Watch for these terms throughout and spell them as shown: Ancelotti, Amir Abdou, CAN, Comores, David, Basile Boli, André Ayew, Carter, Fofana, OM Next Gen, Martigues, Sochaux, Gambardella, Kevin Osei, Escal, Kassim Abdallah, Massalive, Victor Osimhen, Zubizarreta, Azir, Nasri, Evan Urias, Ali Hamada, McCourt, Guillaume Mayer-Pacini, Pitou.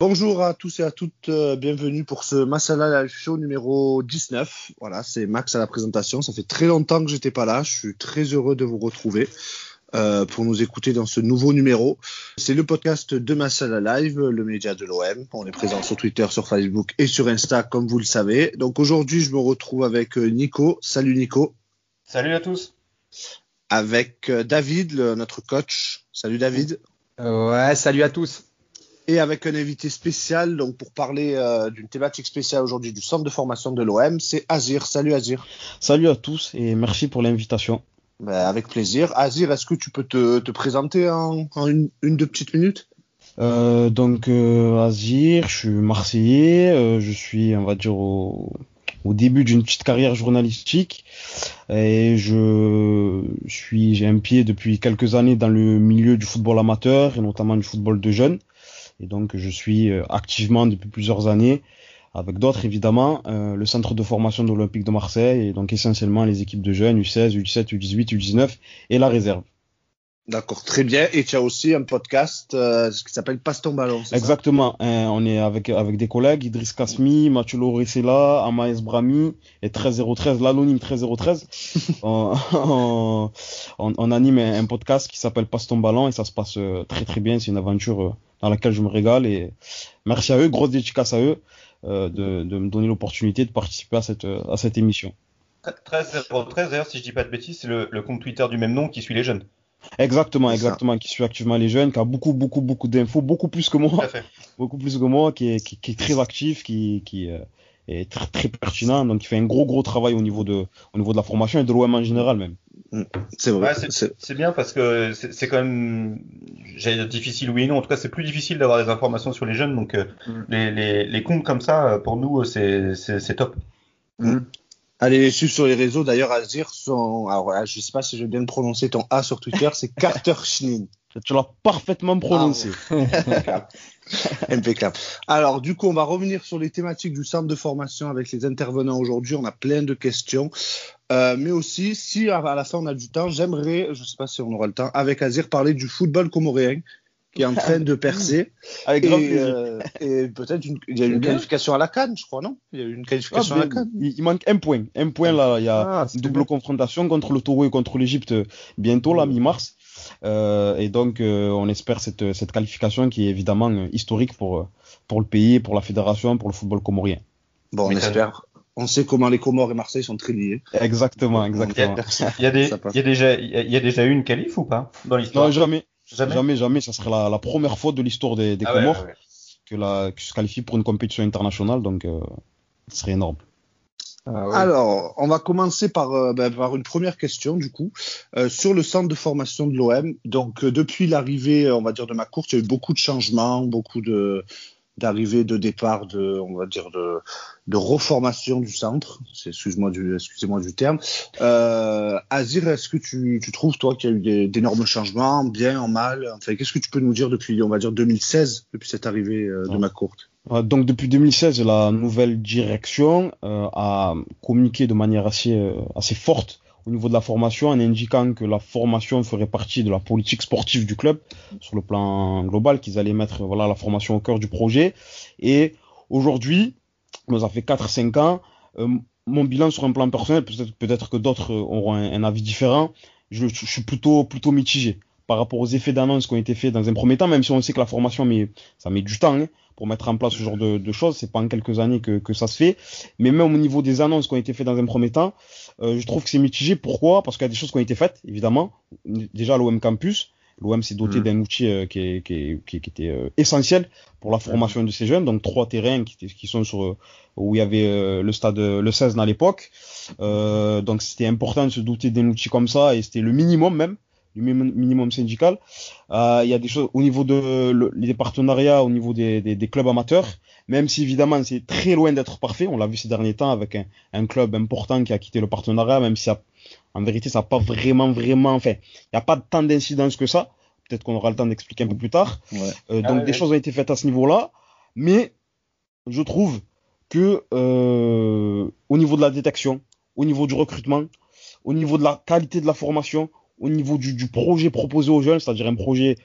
Bonjour à tous et à toutes, bienvenue pour ce Massalive Show numéro 19. Voilà, c'est Max à la présentation. Ça fait très longtemps que j'étais pas là. Je suis très heureux de vous retrouver pour nous écouter dans ce nouveau numéro. C'est le podcast de Massalive, le média de l'OM. On est présent sur Twitter, sur Facebook et sur Insta, comme vous le savez. Donc aujourd'hui, je me retrouve avec Nico. Salut Nico. Salut à tous. Avec David, notre coach. Salut David. Ouais, salut à tous. Et avec un invité spécial, donc pour parler d'une thématique spéciale aujourd'hui du centre de formation de l'OM, c'est Azir. Salut Azir. Salut à tous et merci pour l'invitation. Ben, avec plaisir. Azir, est-ce que tu peux te présenter en une, deux petites minutes ? Azir, je suis marseillais, je suis, on va dire, au début d'une petite carrière journalistique et j'ai un pied depuis quelques années dans le milieu du football amateur et notamment du football de jeunes. Et donc, je suis activement depuis plusieurs années, avec d'autres évidemment, le centre de formation de l'Olympique de Marseille, et donc essentiellement les équipes de jeunes, U16, U17, U18, U19 et la réserve. D'accord, très bien. Et tu as aussi un podcast qui s'appelle Passe ton ballon, c'est ça ? Exactement. On est avec des collègues, Idriss Kasmi, Mathieu Loressella, Amaès Brahmi et 13013, l'anonyme 13013. on anime un podcast qui s'appelle Passe ton ballon et ça se passe très très bien. C'est une aventure dans laquelle je me régale et merci à eux, grosse dédicace à eux de me donner l'opportunité de participer à cette émission. 13013, d'ailleurs, si je dis pas de bêtises, c'est le compte Twitter du même nom qui suit les jeunes. Exactement, qui suit activement les jeunes, qui a beaucoup d'infos, beaucoup plus que moi, qui est très actif, qui est très, très pertinent, donc il fait un gros travail au niveau de la formation et de l'OM en général même. C'est vrai. Ouais, c'est bien parce que c'est quand même, j'allais dire difficile, oui et non, en tout cas c'est plus difficile d'avoir des informations sur les jeunes, donc les comptes comme ça, pour nous, c'est top. Allez les suivre sur les réseaux. D'ailleurs, Azir, alors, je sais pas si je vais bien prononcer ton A sur Twitter, c'est Carter Schnin. Tu l'as parfaitement prononcé. Ah, ouais. Impeccable. Alors, du coup, on va revenir sur les thématiques du centre de formation avec les intervenants aujourd'hui. On a plein de questions. Mais aussi, si à la fin on a du temps, j'aimerais, je sais pas si on aura le temps, avec Azir, parler du football comoréen qui est en train de percer. Avec grand plaisir. Et peut-être il y a eu une qualification à la CAN, je crois, non ? Il y a eu une qualification à la CAN. Il manque un point. Un point, là, il y a une double confrontation contre le Togo et contre l'Égypte bientôt, là, mi-mars. Et donc, on espère cette qualification qui est évidemment historique pour le pays, pour la fédération, pour le football comorien. Bon, on espère. On sait comment les Comores et Marseille sont très liés. Exactement. Il y a déjà eu une qualif ou pas dans l'histoire ? Non, jamais, ça serait la première fois de l'histoire des Comores que se qualifie pour une compétition internationale, donc ce serait énorme. Ah, ouais. Alors, on va commencer par une première question, du coup, sur le centre de formation de l'OM. Donc, depuis l'arrivée, on va dire, de McCourt, il y a eu beaucoup de changements, beaucoup d'arrivées, de départ, on va dire, de reformation du centre. Excusez-moi du terme. Azir, est-ce que tu trouves, toi, qu'il y a eu d'énormes changements, bien, en mal, enfin, qu'est-ce que tu peux nous dire depuis, on va dire, 2016, depuis cette arrivée de McCourt ? Donc, depuis 2016, la nouvelle direction a communiqué de manière assez forte au niveau de la formation, en indiquant que la formation ferait partie de la politique sportive du club sur le plan global, qu'ils allaient mettre la formation au cœur du projet. Et aujourd'hui, ça fait 4-5 ans, mon bilan sur un plan personnel, peut-être que d'autres auront un avis différent, je suis plutôt mitigé par rapport aux effets d'annonce qui ont été faits dans un premier temps, même si on sait que la formation, ça met du temps pour mettre en place ce genre de choses. C'est pas en quelques années que ça se fait. Mais même au niveau des annonces qui ont été faites dans un premier temps, je trouve que c'est mitigé. Pourquoi ? Parce qu'il y a des choses qui ont été faites, évidemment. Déjà, l'OM Campus. L'OM s'est doté d'un outil qui était essentiel pour la formation de ces jeunes. Donc, 3 terrains qui sont où il y avait le stade le 16 à l'époque. Donc, c'était important de se doter d'un outil comme ça et c'était le minimum même. Du minimum syndical. Il y a des choses au niveau des partenariats, au niveau des clubs amateurs, même si évidemment c'est très loin d'être parfait. On l'a vu ces derniers temps avec un club important qui a quitté le partenariat, même si en vérité ça n'a pas vraiment, enfin, il n'y a pas tant d'incidence que ça. Peut-être qu'on aura le temps d'expliquer un peu plus tard. Ouais. Des choses ont été faites à ce niveau-là, mais je trouve que au niveau de la détection, au niveau du recrutement, au niveau de la qualité de la formation, au niveau du projet proposé aux jeunes, c'est-à-dire un projet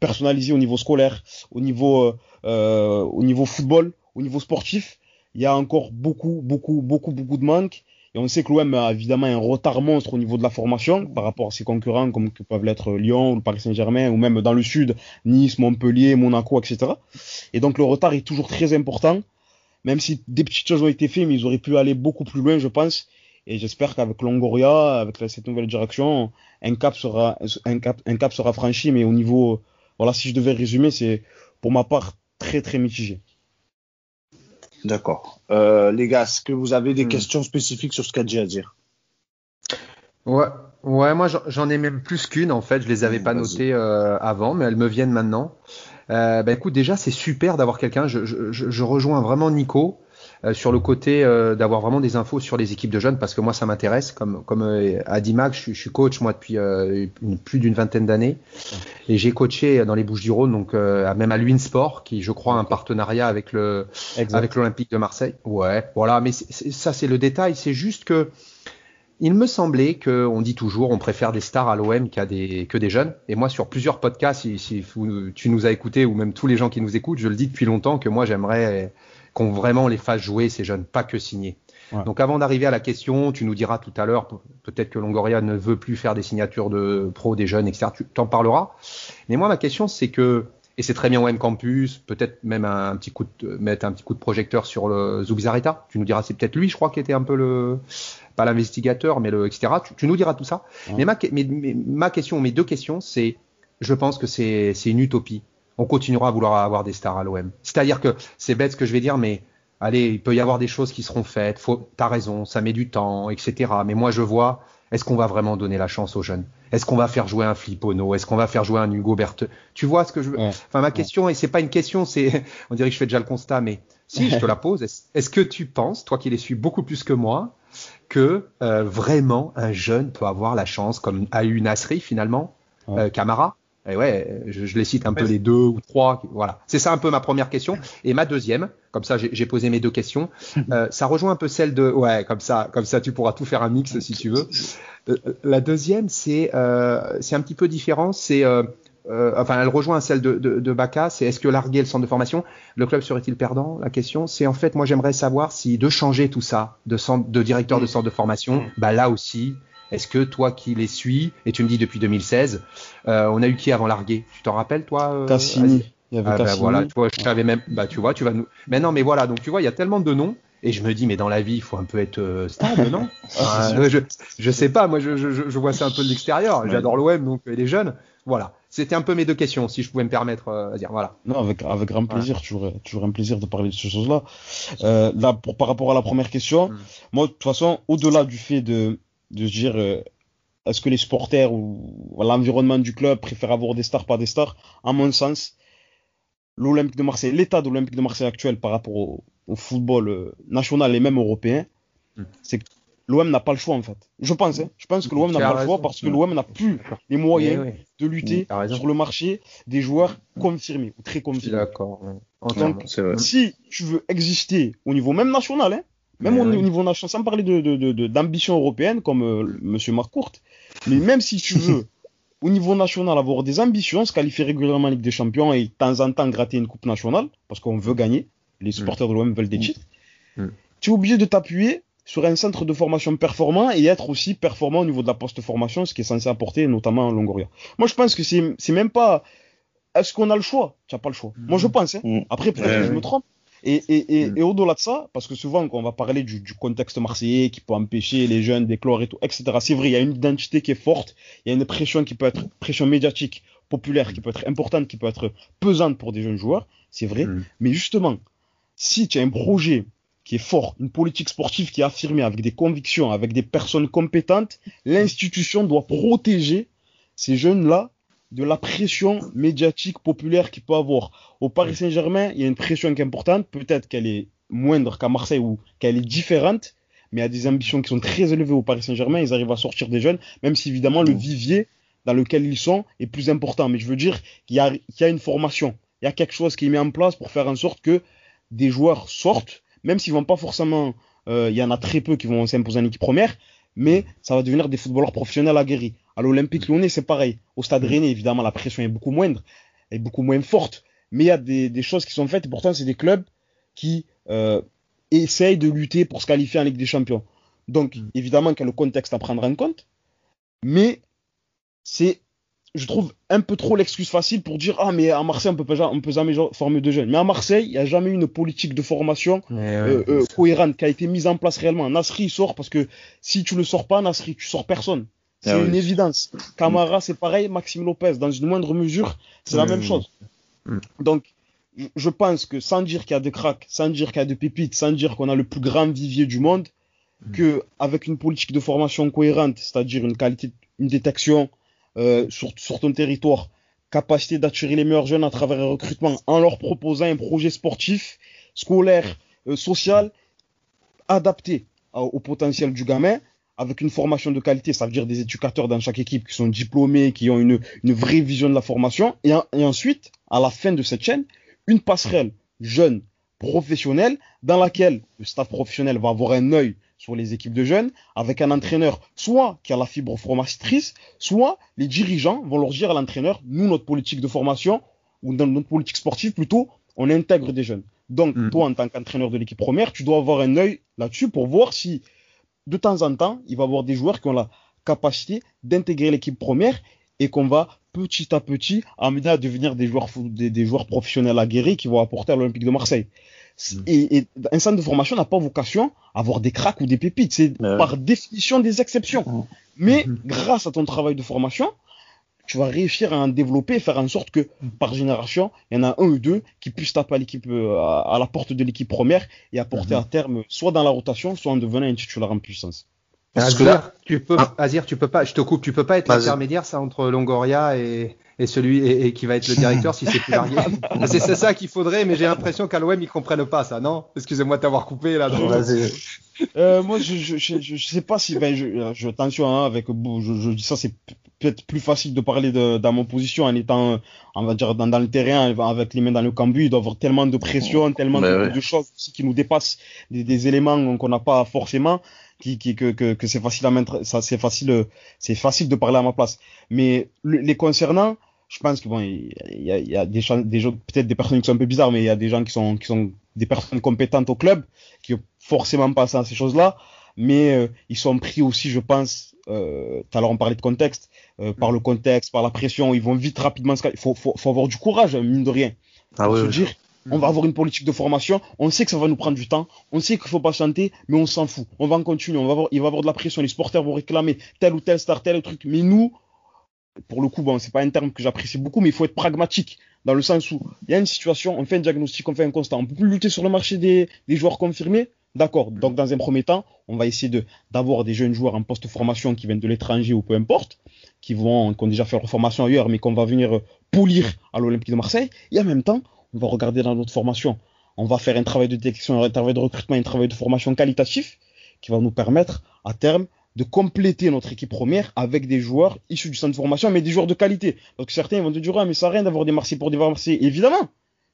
personnalisé au niveau scolaire, au niveau football, au niveau sportif. Il y a encore beaucoup de manques. Et on sait que l'OM a évidemment un retard monstre au niveau de la formation par rapport à ses concurrents comme que peuvent l'être Lyon, le Paris Saint-Germain ou même dans le sud, Nice, Montpellier, Monaco, etc. Et donc le retard est toujours très important, même si des petites choses ont été faites, mais ils auraient pu aller beaucoup plus loin, je pense. Et j'espère qu'avec Longoria, avec cette nouvelle direction, un cap sera franchi. Mais au niveau, voilà, si je devais résumer, c'est pour ma part très très mitigé. D'accord. Les gars, est-ce que vous avez des questions spécifiques sur ce qu'a dit Azir ? Ouais, moi j'en ai même plus qu'une en fait. Je les avais pas notées avant, mais elles me viennent maintenant. Écoute, déjà c'est super d'avoir quelqu'un. Je rejoins vraiment Nico sur le côté d'avoir vraiment des infos sur les équipes de jeunes, parce que moi ça m'intéresse. Comme à Dimac, je suis coach moi depuis plus d'une vingtaine d'années, et j'ai coaché dans les Bouches-du-Rhône, donc même à l'Uinsport, qui je crois a un partenariat avec avec l'Olympique de Marseille. Ouais, voilà. Mais ça c'est le détail. C'est juste que il me semblait que on dit toujours on préfère des stars à l'OM que des jeunes. Et moi sur plusieurs podcasts, si tu nous as écoutés ou même tous les gens qui nous écoutent, je le dis depuis longtemps que moi j'aimerais qu'on vraiment les fasse jouer, ces jeunes, pas que signer. Ouais. Donc avant d'arriver à la question, tu nous diras tout à l'heure, peut-être que Longoria ne veut plus faire des signatures de pro, des jeunes, etc. Tu t'en parleras. Mais moi, ma question, c'est que, et c'est très bien OM Campus, peut-être même mettre un petit coup de projecteur sur le Zubizarreta. Tu nous diras, c'est peut-être lui, je crois, qui était un peu pas l'investigateur, mais etc. Tu nous diras tout ça. Ouais. Mais mes deux questions, c'est, je pense que c'est une utopie. On continuera à vouloir avoir des stars à l'OM. C'est-à-dire que c'est bête ce que je vais dire, mais allez, il peut y avoir des choses qui seront faites. T'as raison, ça met du temps, etc. Mais moi, je vois, est-ce qu'on va vraiment donner la chance aux jeunes ? Est-ce qu'on va faire jouer un Filipponeau ? Est-ce qu'on va faire jouer un Hugo Bertelli ? Tu vois ce que je veux ? Enfin, ma question, et c'est pas une question, c'est, on dirait que je fais déjà le constat, mais si je te la pose, est-ce que tu penses, toi qui les suis beaucoup plus que moi, que vraiment un jeune peut avoir la chance, comme a eu Nasri finalement, Camara ? Et ouais, je les cite un peu les deux ou trois. Voilà, c'est ça un peu ma première question. Et ma deuxième, comme ça j'ai posé mes deux questions. Ça rejoint un peu celle de comme ça tu pourras tout faire un mix si tu veux. La deuxième, c'est un petit peu différent. C'est elle rejoint celle de Baka. C'est est-ce que larguer le centre de formation, le club serait-il perdant ? La question, c'est en fait moi j'aimerais savoir si de changer tout ça, de directeur de centre de formation, là aussi. Est-ce que toi qui les suis, et tu me dis depuis 2016, on a eu qui avant Largué ? Tu t'en rappelles toi ? Kasmi. Il y avait Kasmi. Voilà, toi, je t'avais même. Tu vois, tu vas nous. Mais non, mais voilà, donc tu vois, il y a tellement de noms, et je me dis, mais dans la vie, il faut un peu être stable, non ? Je sais pas, moi, je vois ça un peu de l'extérieur. J'adore l'OM, donc les jeunes, voilà. C'était un peu mes deux questions, si je pouvais me permettre à dire. Voilà. Non, avec grand plaisir, toujours un plaisir de parler de ces choses-là. Par rapport à la première question, moi, de toute façon, au-delà du fait de se dire est-ce que les supporters ou l'environnement du club préfèrent avoir des stars, pas des stars, à mon sens l'Olympique de Marseille, l'état de l'Olympique de Marseille actuel par rapport au football national et même européen, c'est que l'OM n'a pas le choix en fait, je pense que l'OM n'a pas le choix parce que l'OM n'a plus les moyens de lutter sur le marché des joueurs confirmés ou très confirmés. D'accord. Donc c'est vrai. Si tu veux exister au niveau même national, même au niveau national, sans parler d'ambition européenne comme monsieur McCourt, mais même si tu veux au niveau national avoir des ambitions, se qualifier régulièrement en Ligue des Champions et de temps en temps gratter une coupe nationale, parce qu'on veut gagner, les supporters de l'OM veulent des titres, tu es obligé de t'appuyer sur un centre de formation performant et être aussi performant au niveau de la post-formation, ce qui est censé apporter notamment Longoria. Moi je pense que c'est même pas est-ce qu'on a le choix ? Tu n'as pas le choix. Moi je pense, après peut-être que je me trompe. Et au-delà de ça, parce que souvent quand on va parler du contexte marseillais qui peut empêcher les jeunes d'éclore et tout, etc. C'est vrai, il y a une identité qui est forte, il y a une pression qui peut être pression médiatique, populaire, qui peut être importante, qui peut être pesante pour des jeunes joueurs, c'est vrai. Mais justement, si tu as un projet qui est fort, une politique sportive qui est affirmée avec des convictions, avec des personnes compétentes, l'institution doit protéger ces jeunes-là de la pression médiatique populaire qu'il peut avoir. Au Paris Saint-Germain, il y a une pression qui est importante, peut-être qu'elle est moindre qu'à Marseille ou qu'elle est différente, mais il y a des ambitions qui sont très élevées au Paris Saint-Germain, ils arrivent à sortir des jeunes, même si évidemment le vivier dans lequel ils sont est plus important. Mais je veux dire qu'il y a une formation, il y a quelque chose qui est mis en place pour faire en sorte que des joueurs sortent, même s'ils ne vont pas forcément, il y en a très peu qui vont s'imposer en équipe première, mais ça va devenir des footballeurs professionnels aguerris. À l'Olympique Lyonnais, c'est pareil. Au Stade Rennais, évidemment, la pression est beaucoup moindre, est beaucoup moins forte. Mais il y a des choses qui sont faites. Et pourtant, c'est des clubs qui essayent de lutter pour se qualifier en Ligue des Champions. Donc, évidemment, qu'il y a le contexte à prendre en compte. Mais c'est, je trouve, un peu trop l'excuse facile pour dire « Ah, mais à Marseille, on peut jamais former de jeunes. » Mais à Marseille, il n'y a jamais eu une politique de formation cohérente qui a été mise en place réellement. Nasri, il sort parce que si tu ne le sors pas, Nasri, tu ne sors personne. C'est une évidence. Camara, c'est pareil. Maxime Lopez, dans une moindre mesure, c'est la même chose. Donc, je pense que sans dire qu'il y a des cracks, sans dire qu'il y a des pépites, sans dire qu'on a le plus grand vivier du monde, qu'avec une politique de formation cohérente, c'est-à-dire une qualité, une détection sur ton territoire, capacité d'attirer les meilleurs jeunes à travers un recrutement, en leur proposant un projet sportif, scolaire, social, adapté au potentiel du gamin, avec une formation de qualité, ça veut dire des éducateurs dans chaque équipe qui sont diplômés, qui ont une vraie vision de la formation, et ensuite, à la fin de cette chaîne, une passerelle jeune professionnelle dans laquelle le staff professionnel va avoir un œil sur les équipes de jeunes, avec un entraîneur soit qui a la fibre formatrice, soit les dirigeants vont leur dire à l'entraîneur, nous, notre politique de formation, ou dans notre politique sportive plutôt, on intègre des jeunes. Donc, toi, en tant qu'entraîneur de l'équipe première, tu dois avoir un œil là-dessus pour voir si, de temps en temps, il va y avoir des joueurs qui ont la capacité d'intégrer l'équipe première et qu'on va petit à petit amener à devenir des joueurs professionnels aguerris qui vont apporter à l'Olympique de Marseille. Et un centre de formation n'a pas vocation à avoir des cracks ou des pépites. C'est par définition des exceptions. Mais grâce à ton travail de formation, tu vas réussir à en développer et faire en sorte que par génération, il y en a un ou deux qui puissent taper à l'équipe, à la porte de l'équipe première et apporter à terme soit dans la rotation, soit en devenant un titulaire en puissance. Azir, tu peux pas, je te coupe, tu peux pas être l'intermédiaire ça entre Longoria et celui et qui va être le directeur si c'est plus largué. C'est ça qu'il faudrait, mais j'ai l'impression qu'à l'OM ils comprennent pas ça, non? Excusez-moi de t'avoir coupé là. Moi je sais pas si attention hein, avec je dis ça, c'est peut-être plus facile de parler dans mon position en étant on va dire dans le terrain avec les mains dans le cambouis, il doit avoir tellement de pression, tellement de choses aussi qui nous dépassent, des éléments qu'on n'a pas forcément. Que c'est facile à mettre, ça c'est facile de parler à ma place. Mais les concernant, je pense que bon, il y a des gens, peut-être des personnes qui sont un peu bizarres, mais il y a des gens qui sont des personnes compétentes au club qui ont forcément passé à ces choses-là, mais ils sont pris aussi, je pense. Tout à l'heure on parlait de contexte, par le contexte, par la pression, ils vont vite rapidement. Faut avoir du courage, mine de rien. Dire. On va avoir une politique de formation, on sait que ça va nous prendre du temps, on sait qu'il faut patienter, mais on s'en fout. On va en continuer, il va y avoir de la pression, les supporters vont réclamer telle ou telle star, tel truc. Mais nous, pour le coup, bon, c'est pas un terme que j'apprécie beaucoup, mais il faut être pragmatique, dans le sens où il y a une situation, on fait un diagnostic, on fait un constat. On peut plus lutter sur le marché des joueurs confirmés, d'accord. Donc dans un premier temps, on va essayer d'avoir des jeunes joueurs en poste formation qui viennent de l'étranger ou peu importe, qui ont déjà fait leur formation ailleurs, mais qu'on va venir polir à l'Olympique de Marseille. Et en même temps, on va regarder dans notre formation, on va faire un travail de détection, un travail de recrutement, un travail de formation qualitatif qui va nous permettre à terme de compléter notre équipe première avec des joueurs issus du centre de formation, mais des joueurs de qualité. Parce que certains vont te dire, ah, mais ça n'a rien d'avoir des Marseillais pour des Marseillais. Évidemment,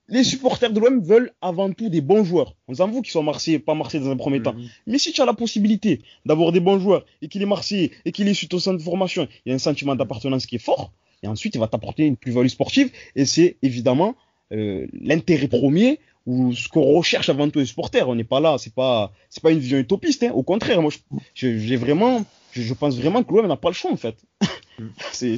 les supporters de l'OM veulent avant tout des bons joueurs. On s'en fout qu'ils soient Marseillais, pas Marseillais dans un premier temps. Mais si tu as la possibilité d'avoir des bons joueurs et qu'il est Marseillais et qu'il est issu de ton centre de formation, il y a un sentiment d'appartenance qui est fort et ensuite il va t'apporter une plus-value sportive et c'est évidemment l'intérêt premier ou ce qu'on recherche avant tout les supporters. On n'est pas là, c'est pas une vision utopiste, hein. Au contraire, moi je pense vraiment que l'OM n'a pas le choix en fait. c'est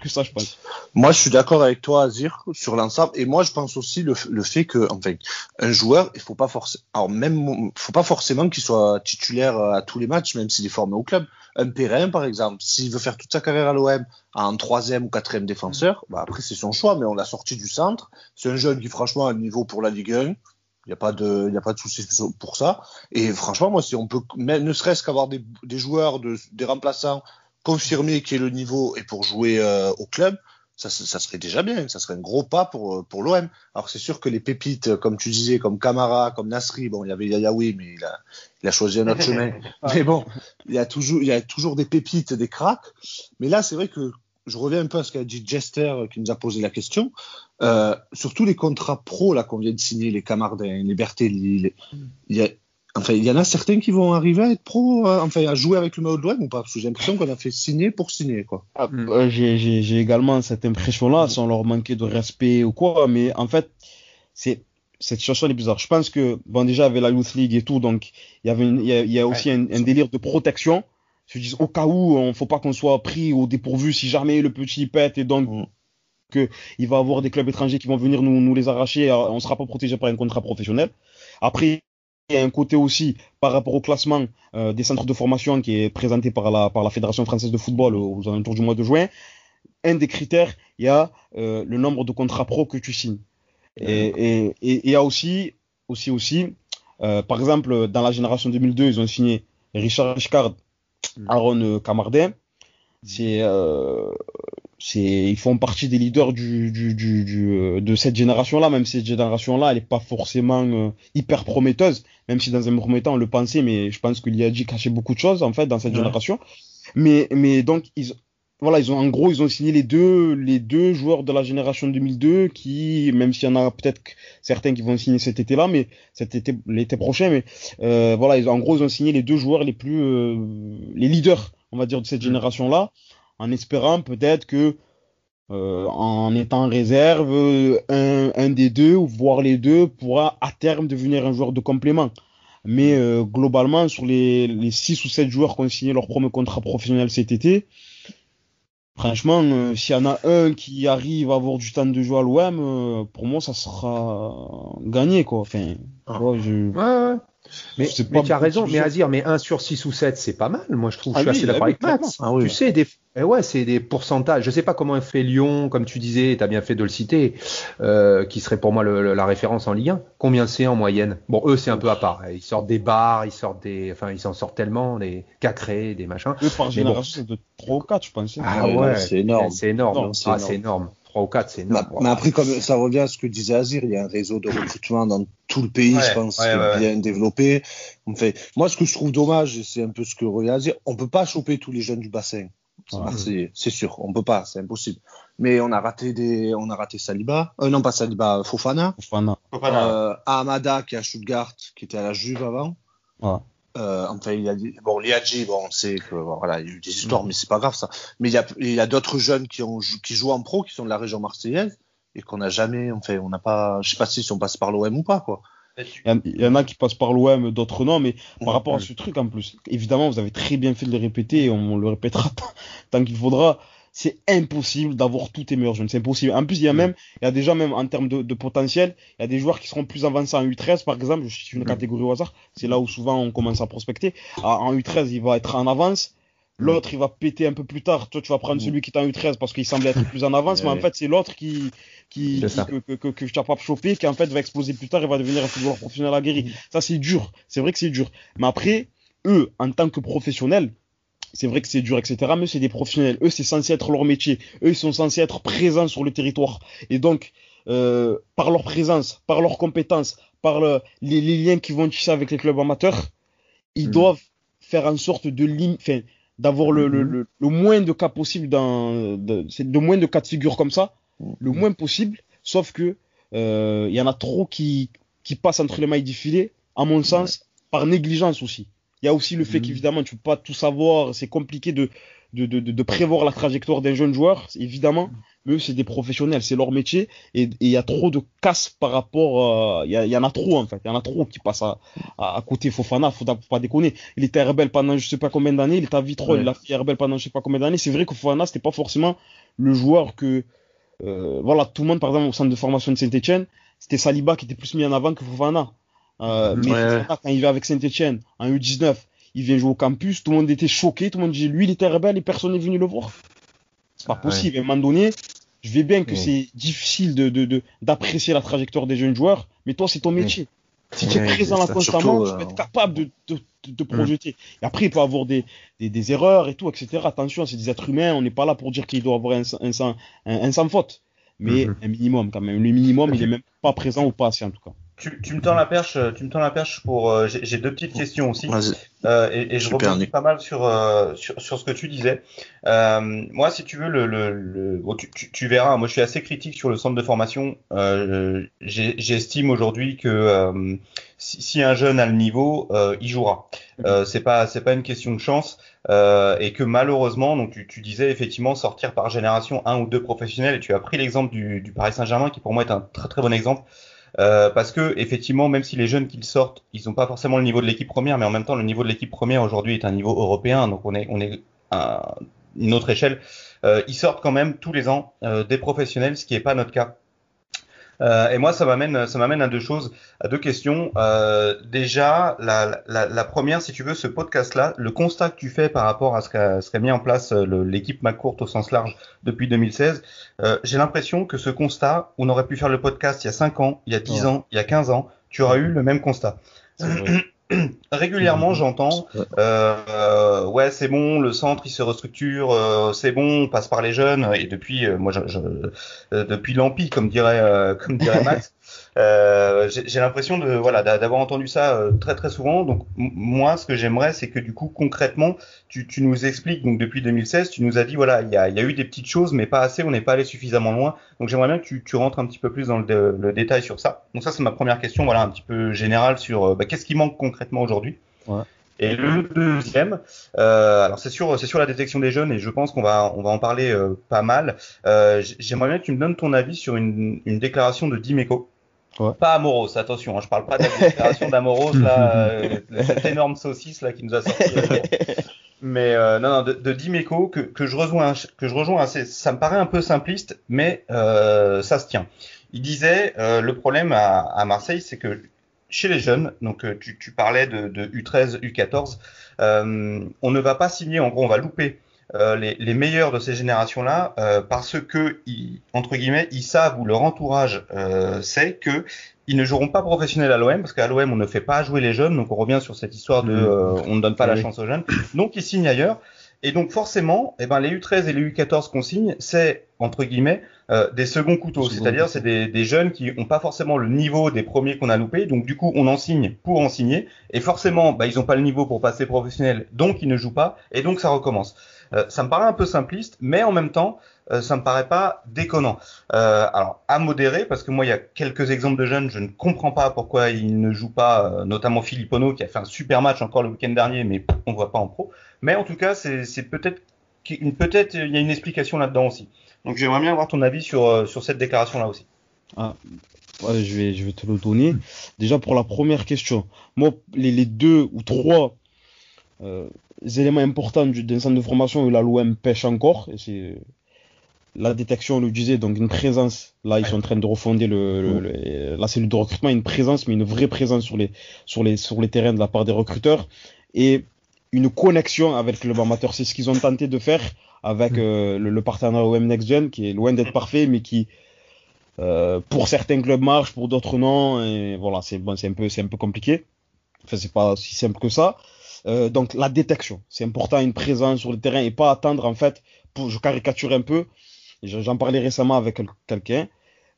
que ça je pense. Moi je suis d'accord avec toi Azir sur l'ensemble et moi je pense aussi le fait que enfin un joueur il faut pas forcer, alors même faut pas forcément qu'il soit titulaire à tous les matchs même s'il est formé au club. Un Perrin, par exemple, s'il veut faire toute sa carrière à l'OM en 3e ou 4e défenseur, bah après c'est son choix, mais on l'a sorti du centre. C'est un jeune qui, franchement, a un niveau pour la Ligue 1. Il n'y a pas de souci pour ça. Et franchement, moi, si on peut, même, ne serait-ce qu'avoir des joueurs, des remplaçants confirmés qui aient le niveau et pour jouer au club, ça serait déjà bien, ça serait un gros pas pour l'OM. Alors c'est sûr que les pépites, comme tu disais, comme Camara, comme Nasri, bon il y avait Yayaoui mais il a choisi un autre chemin. Mais bon, il y a toujours des pépites, des cracks. Mais là c'est vrai que je reviens un peu à ce qu'a dit Jester qui nous a posé la question. Surtout les contrats pro là qu'on vient de signer, les Camardins, les Bertelli, Enfin, il y en a certains qui vont arriver à être pro, enfin à jouer avec le maillot de l'OM ou pas, parce que j'ai l'impression qu'on a fait signer pour signer, quoi. Ah, j'ai également cette impression-là, sans leur manquer de respect ou quoi, mais en fait, c'est cette situation est bizarre. Je pense que bon, déjà avec la Youth League et tout, donc il y a aussi un délire de protection. Ils se disent au cas où, on faut pas qu'on soit pris au dépourvu si jamais le petit pète et donc. Que il va avoir des clubs étrangers qui vont venir nous les arracher, on sera pas protégé par un contrat professionnel. Après, il y a un côté aussi par rapport au classement des centres de formation qui est présenté par la Fédération française de football aux alentours du mois de juin. Un des critères, il y a le nombre de contrats pro que tu signes. Et il y a aussi par exemple, dans la génération 2002, ils ont signé Richard Richcard, Aaron Camardin. Ils font partie des leaders de cette génération-là, même si cette génération-là, elle n'est pas forcément hyper prometteuse, même si dans un premier temps on le pensait, mais je pense que l'IAJ cachait beaucoup de choses en fait dans cette génération. Mais donc ils ont signé les deux joueurs de la génération 2002 qui, même s'il y en a peut-être certains qui vont signer cet été-là, mais l'été prochain, mais ils ont signé les deux joueurs les plus les leaders, on va dire, de cette génération-là. En espérant peut-être que, en étant en réserve, un des deux, voire les deux, pourra à terme devenir un joueur de complément. Mais globalement, sur les 6 ou 7 joueurs qui ont signé leur premier contrat professionnel cet été, franchement, s'il y en a un qui arrive à avoir du temps de jeu à l'OM, pour moi, ça sera gagné, quoi. Enfin, ouais. Mais tu as raison, mais Azir, mais 1 sur 6 ou 7, c'est pas mal. Moi, je trouve, je suis assez d'accord avec Max. Ah, oui, tu sais, c'est des pourcentages. Je sais pas comment fait Lyon, comme tu disais, t'as bien fait de le citer, qui serait pour moi la référence en Ligue 1. Combien c'est en moyenne? Bon, eux, c'est un peu à part. Ils sortent des bars, ils en sortent tellement, des cacrés, des machins. Eux, par génération, c'est de 3 ou 4, je pense. Ah ouais, c'est énorme. C'est énorme. 3 ou 4, c'est énorme. Mais après, comme ça revient à ce que disait Azir, il y a un réseau de recrutement dans tout le pays, je pense, bien développé. Enfin, moi, ce que je trouve dommage, c'est un peu ce que revient à Azir, on peut pas choper tous les jeunes du bassin. C'est sûr, on peut pas, c'est impossible. Mais on a raté Saliba, non pas Saliba, Fofana. Ahmada qui est à Stuttgart, qui était à la Juve avant. Ouais. Enfin, il y a Liadji, on sait que il y a eu des histoires, mais c'est pas grave ça. Mais il y a d'autres jeunes qui jouent en pro, qui sont de la région marseillaise et qu'on n'a jamais, enfin, on n'a pas, je sais pas si on passe par l'OM ou pas, quoi. Il y en a qui passent par l'OM, d'autres non, mais par rapport à ce truc en plus, évidemment, vous avez très bien fait de le répéter et on le répétera tant qu'il faudra. C'est impossible d'avoir tous tes meilleurs jeunes, c'est impossible. En plus, il y a déjà en termes de potentiel, il y a des joueurs qui seront plus avancés en U13, par exemple, je suis une catégorie au hasard, c'est là où souvent on commence à prospecter. En U13, il va être en avance, l'autre, il va péter un peu plus tard. Toi, tu vas prendre celui qui est en U13 parce qu'il semble être plus en avance, mais en fait, c'est l'autre que tu n'as pas chopé, qui en fait va exploser plus tard et va devenir un footballeur professionnel aguerri. Ça, c'est dur, c'est vrai que c'est dur. Mais après, eux, en tant que professionnels, c'est vrai que c'est dur, etc. Mais c'est des professionnels. Eux, c'est censé être leur métier. Eux, ils sont censés être présents sur le territoire. Et donc, par leur présence, par leurs compétences, par les liens qu'ils vont tisser avec les clubs amateurs, ils doivent faire en sorte d'avoir le moins de cas possible, le moins de cas de figure comme ça, le moins possible. Sauf que il y en a trop qui passent entre les mailles du filet, à mon sens, par négligence aussi. Il y a aussi le fait qu'évidemment, tu ne peux pas tout savoir. C'est compliqué de prévoir la trajectoire d'un jeune joueur, évidemment. Mais eux, c'est des professionnels, c'est leur métier. Et il y a trop de casse par rapport... Il y en a trop, en fait. Il y en a trop qui passent à côté. Fofana, il ne faut pas déconner. Il était rebelle pendant je ne sais pas combien d'années. Il était à Vitrolles, il a fait rebelle pendant je ne sais pas combien d'années. C'est vrai que Fofana, ce n'était pas forcément le joueur que... tout le monde, par exemple, au centre de formation de Saint-Etienne, c'était Saliba qui était plus mis en avant que Fofana. Quand il va avec Saint-Etienne en U19, il vient jouer au campus, tout le monde était choqué, tout le monde disait lui il était rebelle et personne n'est venu le voir. C'est pas possible. À un moment donné, je vais bien que c'est difficile d'apprécier la trajectoire des jeunes joueurs, mais toi c'est ton métier. Si tu es présent là constamment, tu peux être capable de projeter. Et après il peut avoir des erreurs et tout, etc. Attention, c'est des êtres humains, on n'est pas là pour dire qu'il doit avoir un sans faute, mais un minimum quand même. Le minimum il est même pas présent ou pas assez en tout cas. Tu me tends la perche, pour. J'ai deux petites questions aussi, et je rebondis pas mal sur ce que tu disais. Moi, si tu veux, tu verras. Moi, je suis assez critique sur le centre de formation. J'estime aujourd'hui que si un jeune a le niveau, il jouera. C'est pas une question de chance, et que malheureusement, donc tu disais effectivement sortir par génération un ou deux professionnels, et tu as pris l'exemple du Paris Saint-Germain qui pour moi est un très très bon exemple. Parce que effectivement, même si les jeunes qu'ils sortent, ils n'ont pas forcément le niveau de l'équipe première, mais en même temps, le niveau de l'équipe première aujourd'hui est un niveau européen, donc on est à une autre échelle. Ils sortent quand même tous les ans des professionnels, ce qui n'est pas notre cas. Et moi, ça m'amène à deux choses, à deux questions. Déjà, la première, si tu veux, ce podcast-là, le constat que tu fais par rapport à ce qu'a mis en place l'équipe McCourt au sens large depuis 2016, j'ai l'impression que ce constat, on aurait pu faire le podcast il y a 5 ans, il y a 10 ans, il y a 15 ans, tu aurais eu le même constat. Régulièrement, j'entends ouais, c'est bon, le centre il se restructure, c'est bon, on passe par les jeunes. Et depuis, moi, depuis l'Ampi, comme dirait Max, j'ai l'impression d'avoir entendu ça très très souvent. Donc moi, ce que j'aimerais, c'est que du coup, concrètement, tu nous expliques. Donc depuis 2016, tu nous as dit voilà, il y a eu des petites choses, mais pas assez. On n'est pas allé suffisamment loin. Donc j'aimerais bien que tu rentres un petit peu plus dans le détail sur ça. Donc ça, c'est ma première question, voilà, un petit peu générale sur qu'est-ce qui manque concrètement aujourd'hui. Ouais. Et le deuxième, alors c'est sur la détection des jeunes, et je pense qu'on va en parler pas mal. J'aimerais bien que tu me donnes ton avis sur une déclaration de Dimeco. Ouais. Pas Amoros, attention, hein, je parle pas de la déclaration d'Amoros, là, cette énorme saucisse là qui nous a sorti. Mais non, de Dimeco que je rejoins assez. Ça me paraît un peu simpliste, mais ça se tient. Il disait le problème à Marseille, c'est que chez les jeunes, donc tu parlais de U13, U14, on ne va pas signer, en gros, on va louper les meilleurs de ces générations-là parce que, entre guillemets, ils savent, ou leur entourage sait que ils ne joueront pas professionnels à l'OM, parce qu'à l'OM, on ne fait pas jouer les jeunes, donc on revient sur cette histoire de on ne donne pas la chance aux jeunes, donc ils signent ailleurs. Et donc forcément, les U13 et les U14 qu'on signe, c'est entre guillemets des seconds couteaux, c'est-à-dire c'est des jeunes qui n'ont pas forcément le niveau des premiers qu'on a loupés, donc du coup on en signe pour en signer, et forcément ils n'ont pas le niveau pour passer professionnel, donc ils ne jouent pas, et donc ça recommence. Ça me paraît un peu simpliste, mais en même temps ça me paraît pas déconnant. Alors à modérer, parce que moi il y a quelques exemples de jeunes, je ne comprends pas pourquoi ils ne jouent pas, notamment Filipponeau qui a fait un super match encore le week-end dernier, mais on ne voit pas en pro. Mais en tout cas c'est peut-être il y a une explication là-dedans aussi. Donc j'aimerais bien avoir ton avis sur cette déclaration là aussi. Ah, ouais, je vais te le donner. Déjà pour la première question, moi les deux ou trois éléments importants d'un centre de formation où l'OM pêche encore, et c'est la détection, on le disait, donc une présence. Là, ils sont en train de refonder la cellule de recrutement, une présence, mais une vraie présence sur les terrains de la part des recruteurs, et une connexion avec le amateur. C'est ce qu'ils ont tenté de faire avec le partenaire OM Next Gen, qui est loin d'être parfait, mais qui pour certains clubs marche, pour d'autres non. Et voilà, c'est un peu compliqué. Enfin, c'est pas si simple que ça. Donc la détection, c'est important, une présence sur le terrain, et pas attendre en fait. Je caricature un peu. J'en parlais récemment avec quelqu'un.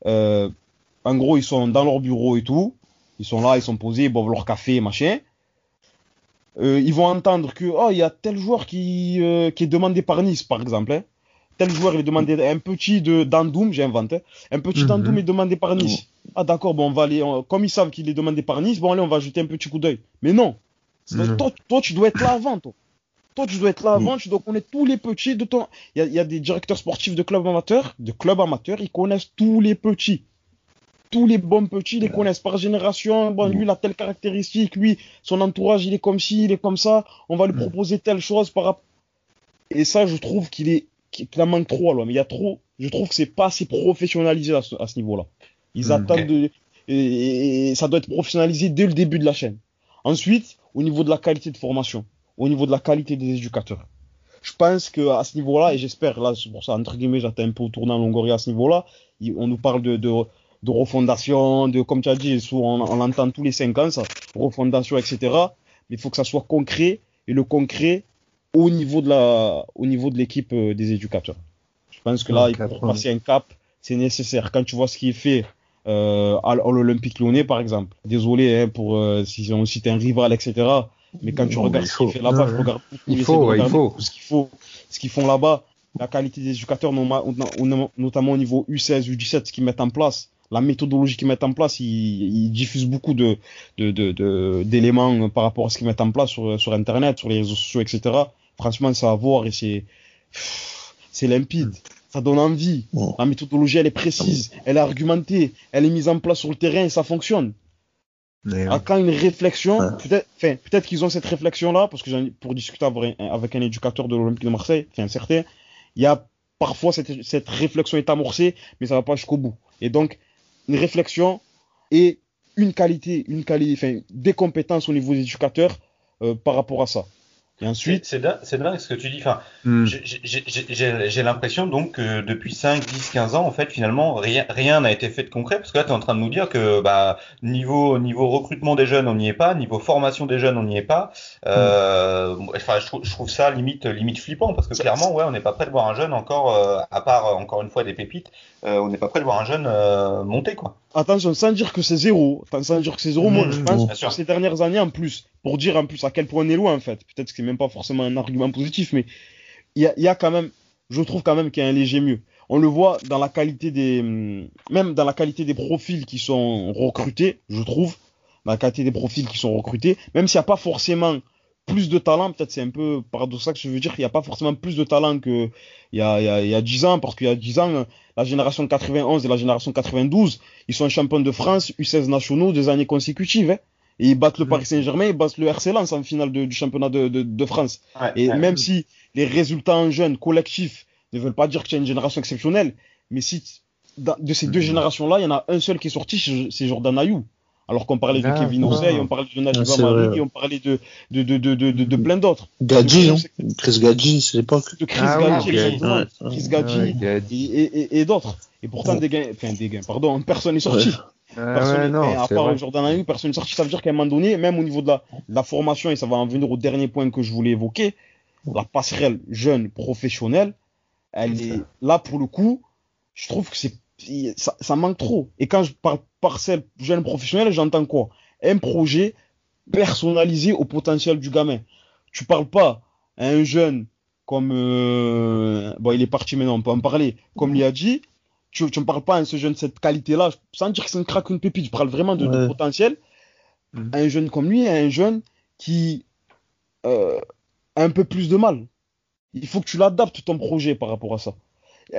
En gros, ils sont dans leur bureau et tout. Ils sont là, ils sont posés, ils boivent leur café, machin. Ils vont entendre que il y a tel joueur qui est demandé par Nice, par exemple. Hein. Tel joueur est demandé, un petit de Dandoum, j'ai inventé. Un petit Dandoum est demandé par Nice. Ah d'accord, bon, on va aller. Comme ils savent qu'il est demandé par Nice, bon allez, on va jeter un petit coup d'œil. Mais non. Toi, tu dois être là avant, toi. Tu dois être là avant, tu dois connaître tous les petits de ton. Il y a des directeurs sportifs de clubs amateurs, ils connaissent tous les petits. Tous les bons petits, ils les connaissent par génération. Bon, lui, il a telle caractéristique, lui, son entourage, il est comme ci, il est comme ça. On va lui proposer telle chose par rapport. Et ça, je trouve qu'il en manque trop, là. Mais il y a trop. Je trouve que c'est pas assez professionnalisé à ce niveau-là. Ils attendent et ça doit être professionnalisé dès le début de la chaîne. Ensuite, au niveau de la qualité de formation, au niveau de la qualité des éducateurs. Je pense qu'à ce niveau-là, et j'espère, là, c'est pour ça, entre guillemets, j'attends un peu au tournant Longoria à ce niveau-là, on nous parle de refondation, de, comme tu as dit, on l'entend tous les 5 ans, ça, refondation, etc. Mais il faut que ça soit concret, et le concret au niveau de l'équipe des éducateurs. Je pense que là, pour passer un cap, c'est nécessaire. Quand tu vois ce qui est fait à l'Olympique Lyonnais, par exemple, désolé hein, pour si on cite un rival, etc., mais quand tu regardes ce qu'il fait là-bas, je regarde ce qu'ils font là-bas, la qualité des éducateurs, notamment au niveau U16, U17, ce qu'ils mettent en place, la méthodologie qu'ils mettent en place, ils diffusent beaucoup d'éléments par rapport à ce qu'ils mettent en place sur Internet, sur les réseaux sociaux, etc. Franchement, ça va voir et c'est limpide. Ça donne envie. La méthodologie, elle est précise, elle est argumentée, elle est mise en place sur le terrain et ça fonctionne. Alors, quand une réflexion, peut-être qu'ils ont cette réflexion-là, parce que pour discuter avec un éducateur de l'Olympique de Marseille, enfin, certain, il y a parfois cette réflexion est amorcée, mais ça va pas jusqu'au bout. Et donc, une réflexion et des compétences au niveau des éducateurs par rapport à ça. Et ensuite, c'est dingue ce que tu dis. Enfin, j'ai l'impression donc que depuis 5, 10, 15 ans, en fait, finalement, rien n'a été fait de concret. Parce que là, tu es en train de nous dire que niveau recrutement des jeunes, on n'y est pas. Niveau formation des jeunes, on n'y est pas. Enfin, je trouve ça limite flippant. Parce que clairement, ouais, on n'est pas prêt de voir un jeune encore, à part encore une fois des pépites, on n'est pas prêt de voir un jeune monter, quoi. Attention, sans dire que c'est zéro. Moi, je pense que ces dernières années, en plus, pour dire en plus à quel point on est loin, en fait. Peut-être que c'est même pas forcément un argument positif, mais il y a quand même, je trouve quand même qu'il y a un léger mieux. On le voit dans la qualité des profils qui sont recrutés, je trouve, même s'il n'y a pas forcément plus de talent, peut-être c'est un peu paradoxal que je veux dire, il n'y a pas forcément plus de talent qu'il y a 10 ans, parce qu'il y a 10 ans, la génération 91 et la génération 92, ils sont champions de France, U16 nationaux, des années consécutives, hein. Et ils battent le Paris Saint-Germain, ils battent le RC Lens en finale du championnat de France. Ouais, et même si les résultats en jeunes collectifs ne veulent pas dire qu'il y a une génération exceptionnelle, mais si de ces deux générations-là, il y en a un seul qui est sorti, c'est Jordan Ayew. Alors qu'on parlait de Kevin Osei, on parlait de Najib Amari, on parlait de plein d'autres. Gadji, Chris Gadji, c'est l'époque. De Chris Gadji et d'autres. Et pourtant, personne n'est sorti. À part Jordan Ayew, personne ne sortit. Ça veut dire qu'à un moment donné, même au niveau de la formation, et ça va en venir au dernier point que je voulais évoquer, la passerelle jeune professionnelle, elle est là pour le coup. Je trouve que ça manque trop. Et quand je parle parcelle jeune professionnelle, j'entends quoi? Un projet personnalisé au potentiel du gamin. Tu parles pas à un jeune comme il est parti maintenant, on peut en parler. Comme il a dit. Tu ne parles pas à ce jeune de cette qualité-là, sans dire que c'est une craque, une pépite, je parle vraiment de potentiel. Un jeune comme lui, un jeune qui a un peu plus de mal. Il faut que tu l'adaptes ton projet par rapport à ça.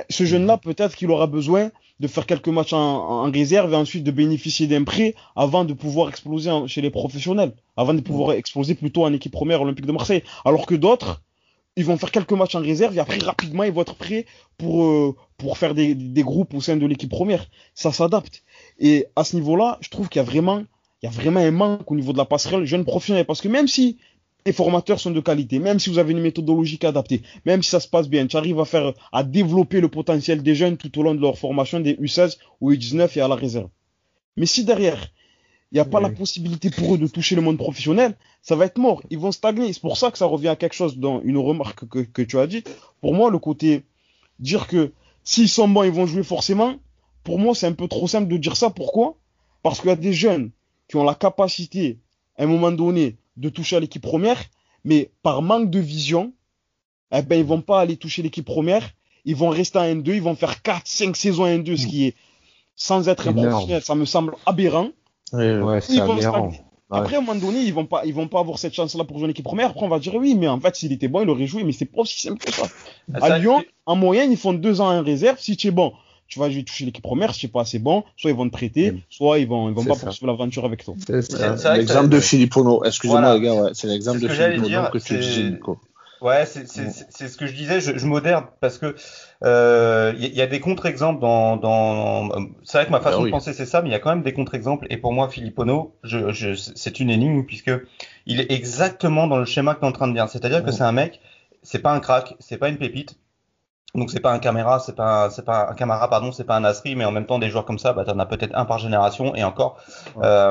Ce jeune-là, peut-être qu'il aura besoin de faire quelques matchs en réserve et ensuite de bénéficier d'un prêt avant de pouvoir exploser chez les professionnels, avant de pouvoir exploser plutôt en équipe première Olympique de Marseille. Alors que d'autres, ils vont faire quelques matchs en réserve et après rapidement ils vont être prêts pour faire des groupes au sein de l'équipe première. Ça s'adapte. Et à ce niveau-là, je trouve qu'il y a vraiment un manque au niveau de la passerelle jeune professionnel. Parce que même si les formateurs sont de qualité, même si vous avez une méthodologie adaptée, même si ça se passe bien, tu arrives à développer le potentiel des jeunes tout au long de leur formation des U16 ou U19 et à la réserve. Mais si derrière, il n'y a pas la possibilité pour eux de toucher le monde professionnel, ça va être mort. Ils vont stagner. C'est pour ça que ça revient à quelque chose dans une remarque que tu as dit. Pour moi, le côté dire que s'ils sont bons, ils vont jouer forcément. Pour moi, c'est un peu trop simple de dire ça. Pourquoi? Parce qu'il y a des jeunes qui ont la capacité, à un moment donné, de toucher à l'équipe première, mais par manque de vision, ils vont pas aller toucher l'équipe première. Ils vont rester en N2. Ils vont faire 4-5 saisons en N2, ce qui est, sans être un professionnel, ça me semble aberrant. C'est aberrant. Après, à un moment donné, ils vont pas avoir cette chance-là pour jouer l'équipe première. Après, on va dire oui, mais en fait, s'il était bon, il aurait joué. Mais c'est pas aussi simple que ça. À Lyon, en moyenne, ils font 2 ans en réserve. Si tu es bon, tu vas jouer toucher l'équipe première. Si tu es pas assez bon, soit ils vont te prêter, soit ils vont pas poursuivre l'aventure avec toi. C'est l'exemple de Filipponeau. Excusez-moi, les gars, c'est l'exemple de Filipponeau que tu disais, Nico. Ouais, c'est ce que je disais. Je moderne parce que il y a des contre-exemples dans. C'est vrai que ma façon de penser c'est ça, mais il y a quand même des contre-exemples. Et pour moi, Filipponeau, c'est une énigme puisque il est exactement dans le schéma que t'es en train de dire. C'est-à-dire que c'est un mec, c'est pas un crack, c'est pas une pépite. Donc c'est pas un Camara, c'est pas un Camara, pardon, c'est pas un Nasri, mais en même temps des joueurs comme ça, t'en as peut-être un par génération et encore.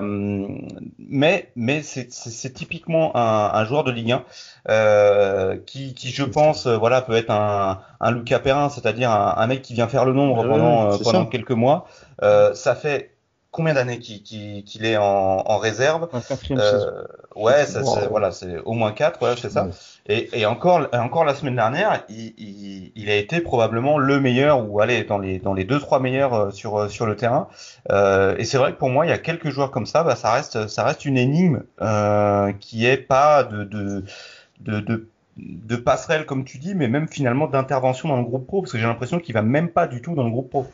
Mais c'est typiquement un joueur de Ligue 1 qui je pense peut être un Lucas Perrin, c'est-à-dire un mec qui vient faire le nombre pendant quelques mois. Ça fait combien d'années qu'il est en réserve. Un quatrième saison. Ouais, ça, c'est, voilà, c'est au moins 4, ouais, c'est ça. Et encore la semaine dernière, il a été probablement le meilleur, ou allez, dans les 2-3 meilleurs sur le terrain. Et c'est vrai que pour moi, il y a quelques joueurs comme ça, bah, ça reste une énigme, qui est pas de passerelle, comme tu dis, mais même finalement d'intervention dans le groupe pro, parce que j'ai l'impression qu'il va même pas du tout dans le groupe pro.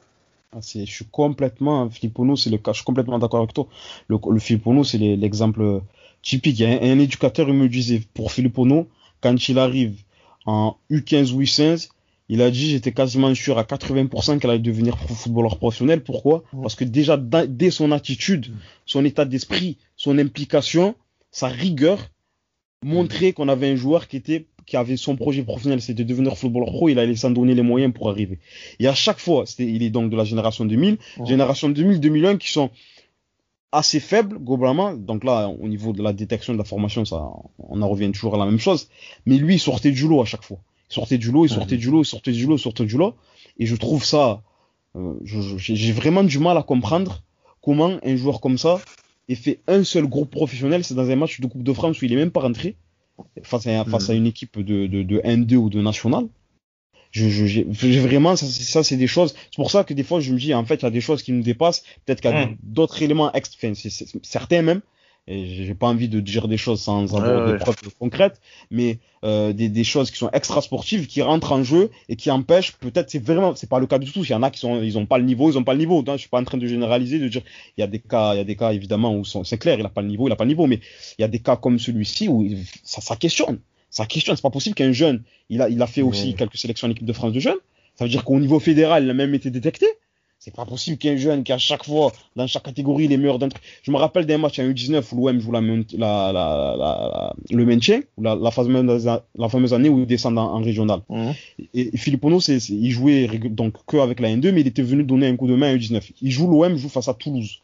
Je suis complètement, Filipponeau, c'est le cas, je suis complètement d'accord avec toi. Le Filipponeau, c'est l'exemple typique. Il y a un éducateur, il me disait, pour Filipponeau, quand il arrive en U15 ou U15, il a dit, j'étais quasiment sûr à 80% qu'elle allait devenir footballeur professionnel. Pourquoi ? Parce que déjà, dès son attitude, son état d'esprit, son implication, sa rigueur, montrer qu'on avait un joueur qui avait son projet professionnel, c'était de devenir footballeur pro, il allait s'en donner les moyens pour arriver. Et à chaque fois, il est donc de la génération 2000, génération 2000, 2001, qui sont assez faibles, globalement. Donc là, au niveau de la détection, de la formation, ça, on en revient toujours à la même chose. Mais lui, il sortait du lot à chaque fois. Il sortait du lot. Et je trouve ça, j'ai vraiment du mal à comprendre comment un joueur comme ça ait fait un seul groupe professionnel. C'est dans un match de Coupe de France où il est même pas rentré. Face à une équipe de N2 ou de national, j'ai vraiment ça c'est des choses. C'est pour ça que des fois je me dis en fait il y a des choses qui nous dépassent. Peut-être qu'il y a d'autres éléments certains même. Et j'ai pas envie de dire des choses sans avoir des preuves concrètes, mais des choses qui sont extra sportives qui rentrent en jeu et qui empêchent. Peut-être c'est pas le cas du tout. Il y en a qui ils ont pas le niveau. Je suis pas en train de généraliser, de dire il y a des cas évidemment où c'est clair il a pas le niveau, mais il y a des cas comme celui-ci où ça questionne. C'est pas possible qu'un jeune il a fait aussi quelques sélections en équipe de France de jeunes. Ça veut dire qu'au niveau fédéral il a même été détecté. C'est pas possible qu'un jeune qui à chaque fois dans chaque catégorie les meilleurs d'un truc. Je me rappelle d'un match à U19 où l'OM joue le maintien, la fameuse année où ils descendent en régional. Et Filipponeau il jouait donc que avec la N2, mais il était venu donner un coup de main à U19. L'OM joue face à Toulouse.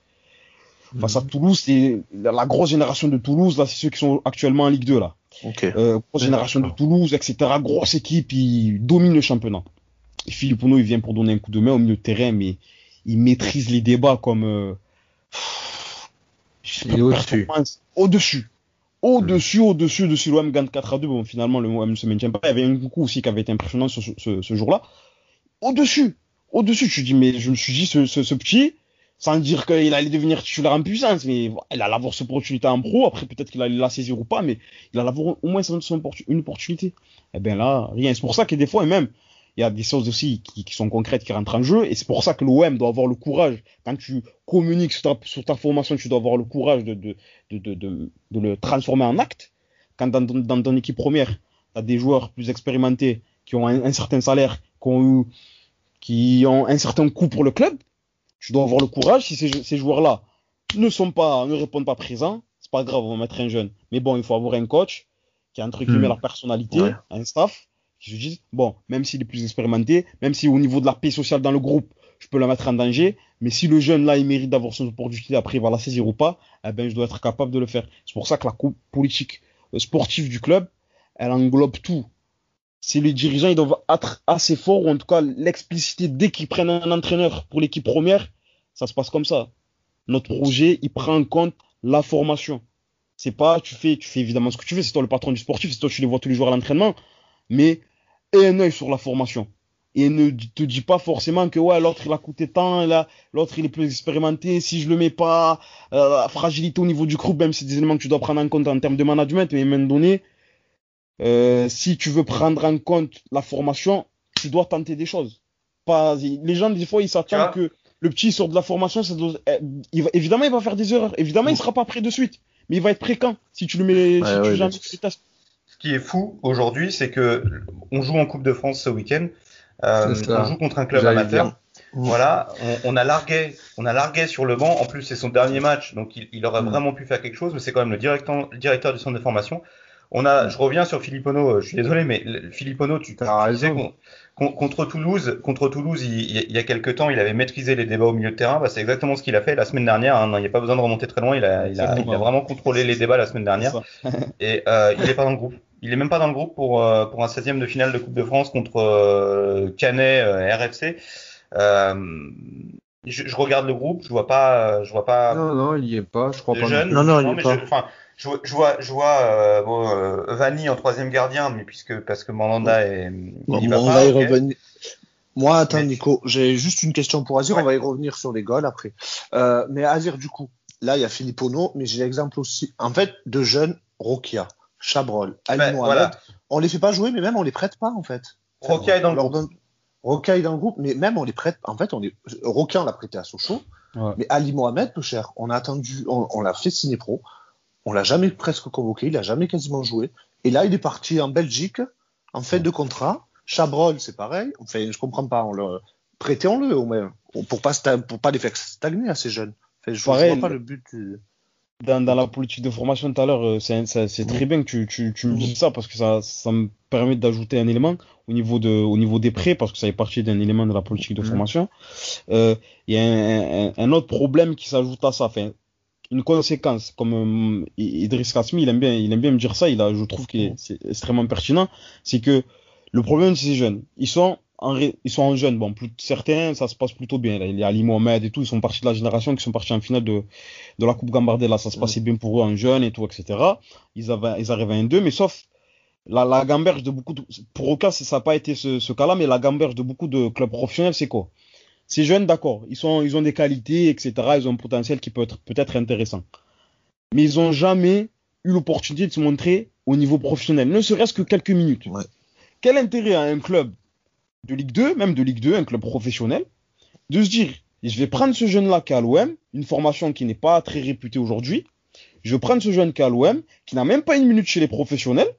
Face à Toulouse, c'est la grosse génération de Toulouse, là c'est ceux qui sont actuellement en Ligue 2 là. Grosse génération de Toulouse, etc. Grosse équipe, ils dominent le championnat. Filipponeau, il vient pour donner un coup de main au milieu de terrain, mais il maîtrise les débats comme au-dessus. L'OM gagne 4-2. Bon, finalement, le OM ne se maintient pas. Il y avait un coup aussi qui avait été impressionnant ce jour-là. Au-dessus. Je me suis dit, ce petit, sans dire qu'il allait devenir titulaire en puissance, mais il allait avoir cette opportunité en pro. Après, peut-être qu'il allait la saisir ou pas, mais il allait avoir au moins une opportunité. Eh bien là, rien. C'est pour ça que des fois, et même. Il y a des choses aussi qui sont concrètes, qui rentrent en jeu. Et c'est pour ça que l'OM doit avoir le courage. Quand tu communiques sur ta formation, tu dois avoir le courage de le transformer en acte. Quand dans ton équipe première, tu as des joueurs plus expérimentés qui ont un certain salaire, qui ont un certain coût pour le club, tu dois avoir le courage. Si ces joueurs-là ne répondent pas présents, c'est pas grave, on va mettre un jeune. Mais bon, il faut avoir un coach qui a entre guillemets la personnalité, un staff. Qui se disent, bon, même s'il est plus expérimenté, même si au niveau de la paix sociale dans le groupe, je peux la mettre en danger, mais si le jeune là, il mérite d'avoir son opportunité, après il va la saisir ou pas, eh ben, je dois être capable de le faire. C'est pour ça que la politique sportive du club, elle englobe tout. C'est les dirigeants, ils doivent être assez forts, ou en tout cas, l'explicité, dès qu'ils prennent un entraîneur pour l'équipe première, ça se passe comme ça. Notre projet, il prend en compte la formation. C'est pas, tu fais évidemment ce que tu veux, c'est toi le patron du sportif, c'est toi, tu les vois tous les jours à l'entraînement, mais et un œil sur la formation. Et ne te dis pas forcément que ouais, l'autre il a coûté tant, l'autre il est plus expérimenté, si je le mets pas, la fragilité au niveau du groupe, même c'est des éléments que tu dois prendre en compte en termes de management, mais à un moment donné, si tu veux prendre en compte la formation, tu dois tenter des choses. Les gens, des fois, ils s'attendent que le petit sort de la formation, évidemment, il va faire des erreurs, évidemment, il sera pas prêt de suite, mais il va être prêt quand, si tu le mets, jamais tu testes. Ce qui est fou aujourd'hui, c'est que on joue en Coupe de France ce week-end. On joue contre un club amateur. Voilà, on a largué sur le banc. En plus, c'est son dernier match, donc il aurait vraiment pu faire quelque chose. Mais c'est quand même le directeur du centre de formation. Je reviens sur Filipponeau. Je suis désolé, mais Filipponeau, tu as raison. Contre Toulouse, il y a quelques temps, il avait maîtrisé les débats au milieu de terrain. Bah, c'est exactement ce qu'il a fait la semaine dernière. Il n'y a pas besoin de remonter très loin. Il a vraiment contrôlé les débats la semaine dernière. Et il n'est pas dans le groupe. Il est même pas dans le groupe pour un 16e de finale de Coupe de France contre Canet RFC. Je regarde le groupe, je vois pas. Non, il y est pas, je crois pas. Jeune, non, il est pas. Je vois Vanni en troisième gardien, mais parce que Mandanda est. Revenir. Moi, attends, mais... Nico, j'ai juste une question pour Azir. Ouais. On va y revenir sur les goals après. Mais Azir, du coup, là, il y a Filipponeau, mais j'ai l'exemple aussi, en fait, de jeunes Rocaille, Chabrol, Ali Mohamed. Voilà. On les fait pas jouer, mais même on les prête pas, en fait. Rocaille dans le groupe. Rocaille dans le groupe, mais même on les prête. En fait, Rocaille, on l'a prêté à Sochaux, ouais. Mais Ali Mohamed, peu cher, on a attendu, on l'a fait signer pro, on l'a jamais presque convoqué, il a jamais quasiment joué. Et là, il est parti en Belgique, en fin de contrat. Chabrol, c'est pareil. Enfin, je comprends pas. Prêtons-le au même, pour pas les faire stagner à ces jeunes. Enfin, je vois pas le but. Dans la politique de formation tout à l'heure, c'est très bien que tu me dises ça, parce que ça me permet d'ajouter un élément au niveau des prêts, parce que ça est parti d'un élément de la politique de formation. Il y a un autre problème qui s'ajoute à ça, enfin, une conséquence, comme Idriss Kasmi, il aime bien me dire ça, je trouve que c'est extrêmement pertinent, c'est que le problème de ces jeunes, ils sont en jeunes, bon, certains, ça se passe plutôt bien, là, il y a Ali Mohamed et tout, ils sont partis de la génération qui sont partis en finale de la Coupe Gambardella, ça se passait bien pour eux en jeunes et tout, etc. Ils arrivaient en 2, mais sauf la gamberge de beaucoup de, pour Roca, ça n'a pas été ce cas-là, mais la gamberge de beaucoup de clubs professionnels, c'est quoi? Ces jeunes, d'accord, ils ont des qualités, etc., ils ont un potentiel qui peut être intéressant, mais ils n'ont jamais eu l'opportunité de se montrer au niveau professionnel, ne serait-ce que quelques minutes. Ouais. Quel intérêt à un club de Ligue 2, même de Ligue 2, un club professionnel, de se dire, je vais prendre ce jeune-là qui est à l'OM, une formation qui n'est pas très réputée aujourd'hui, je vais prendre ce jeune qui est à l'OM, qui n'a même pas une minute chez les professionnels,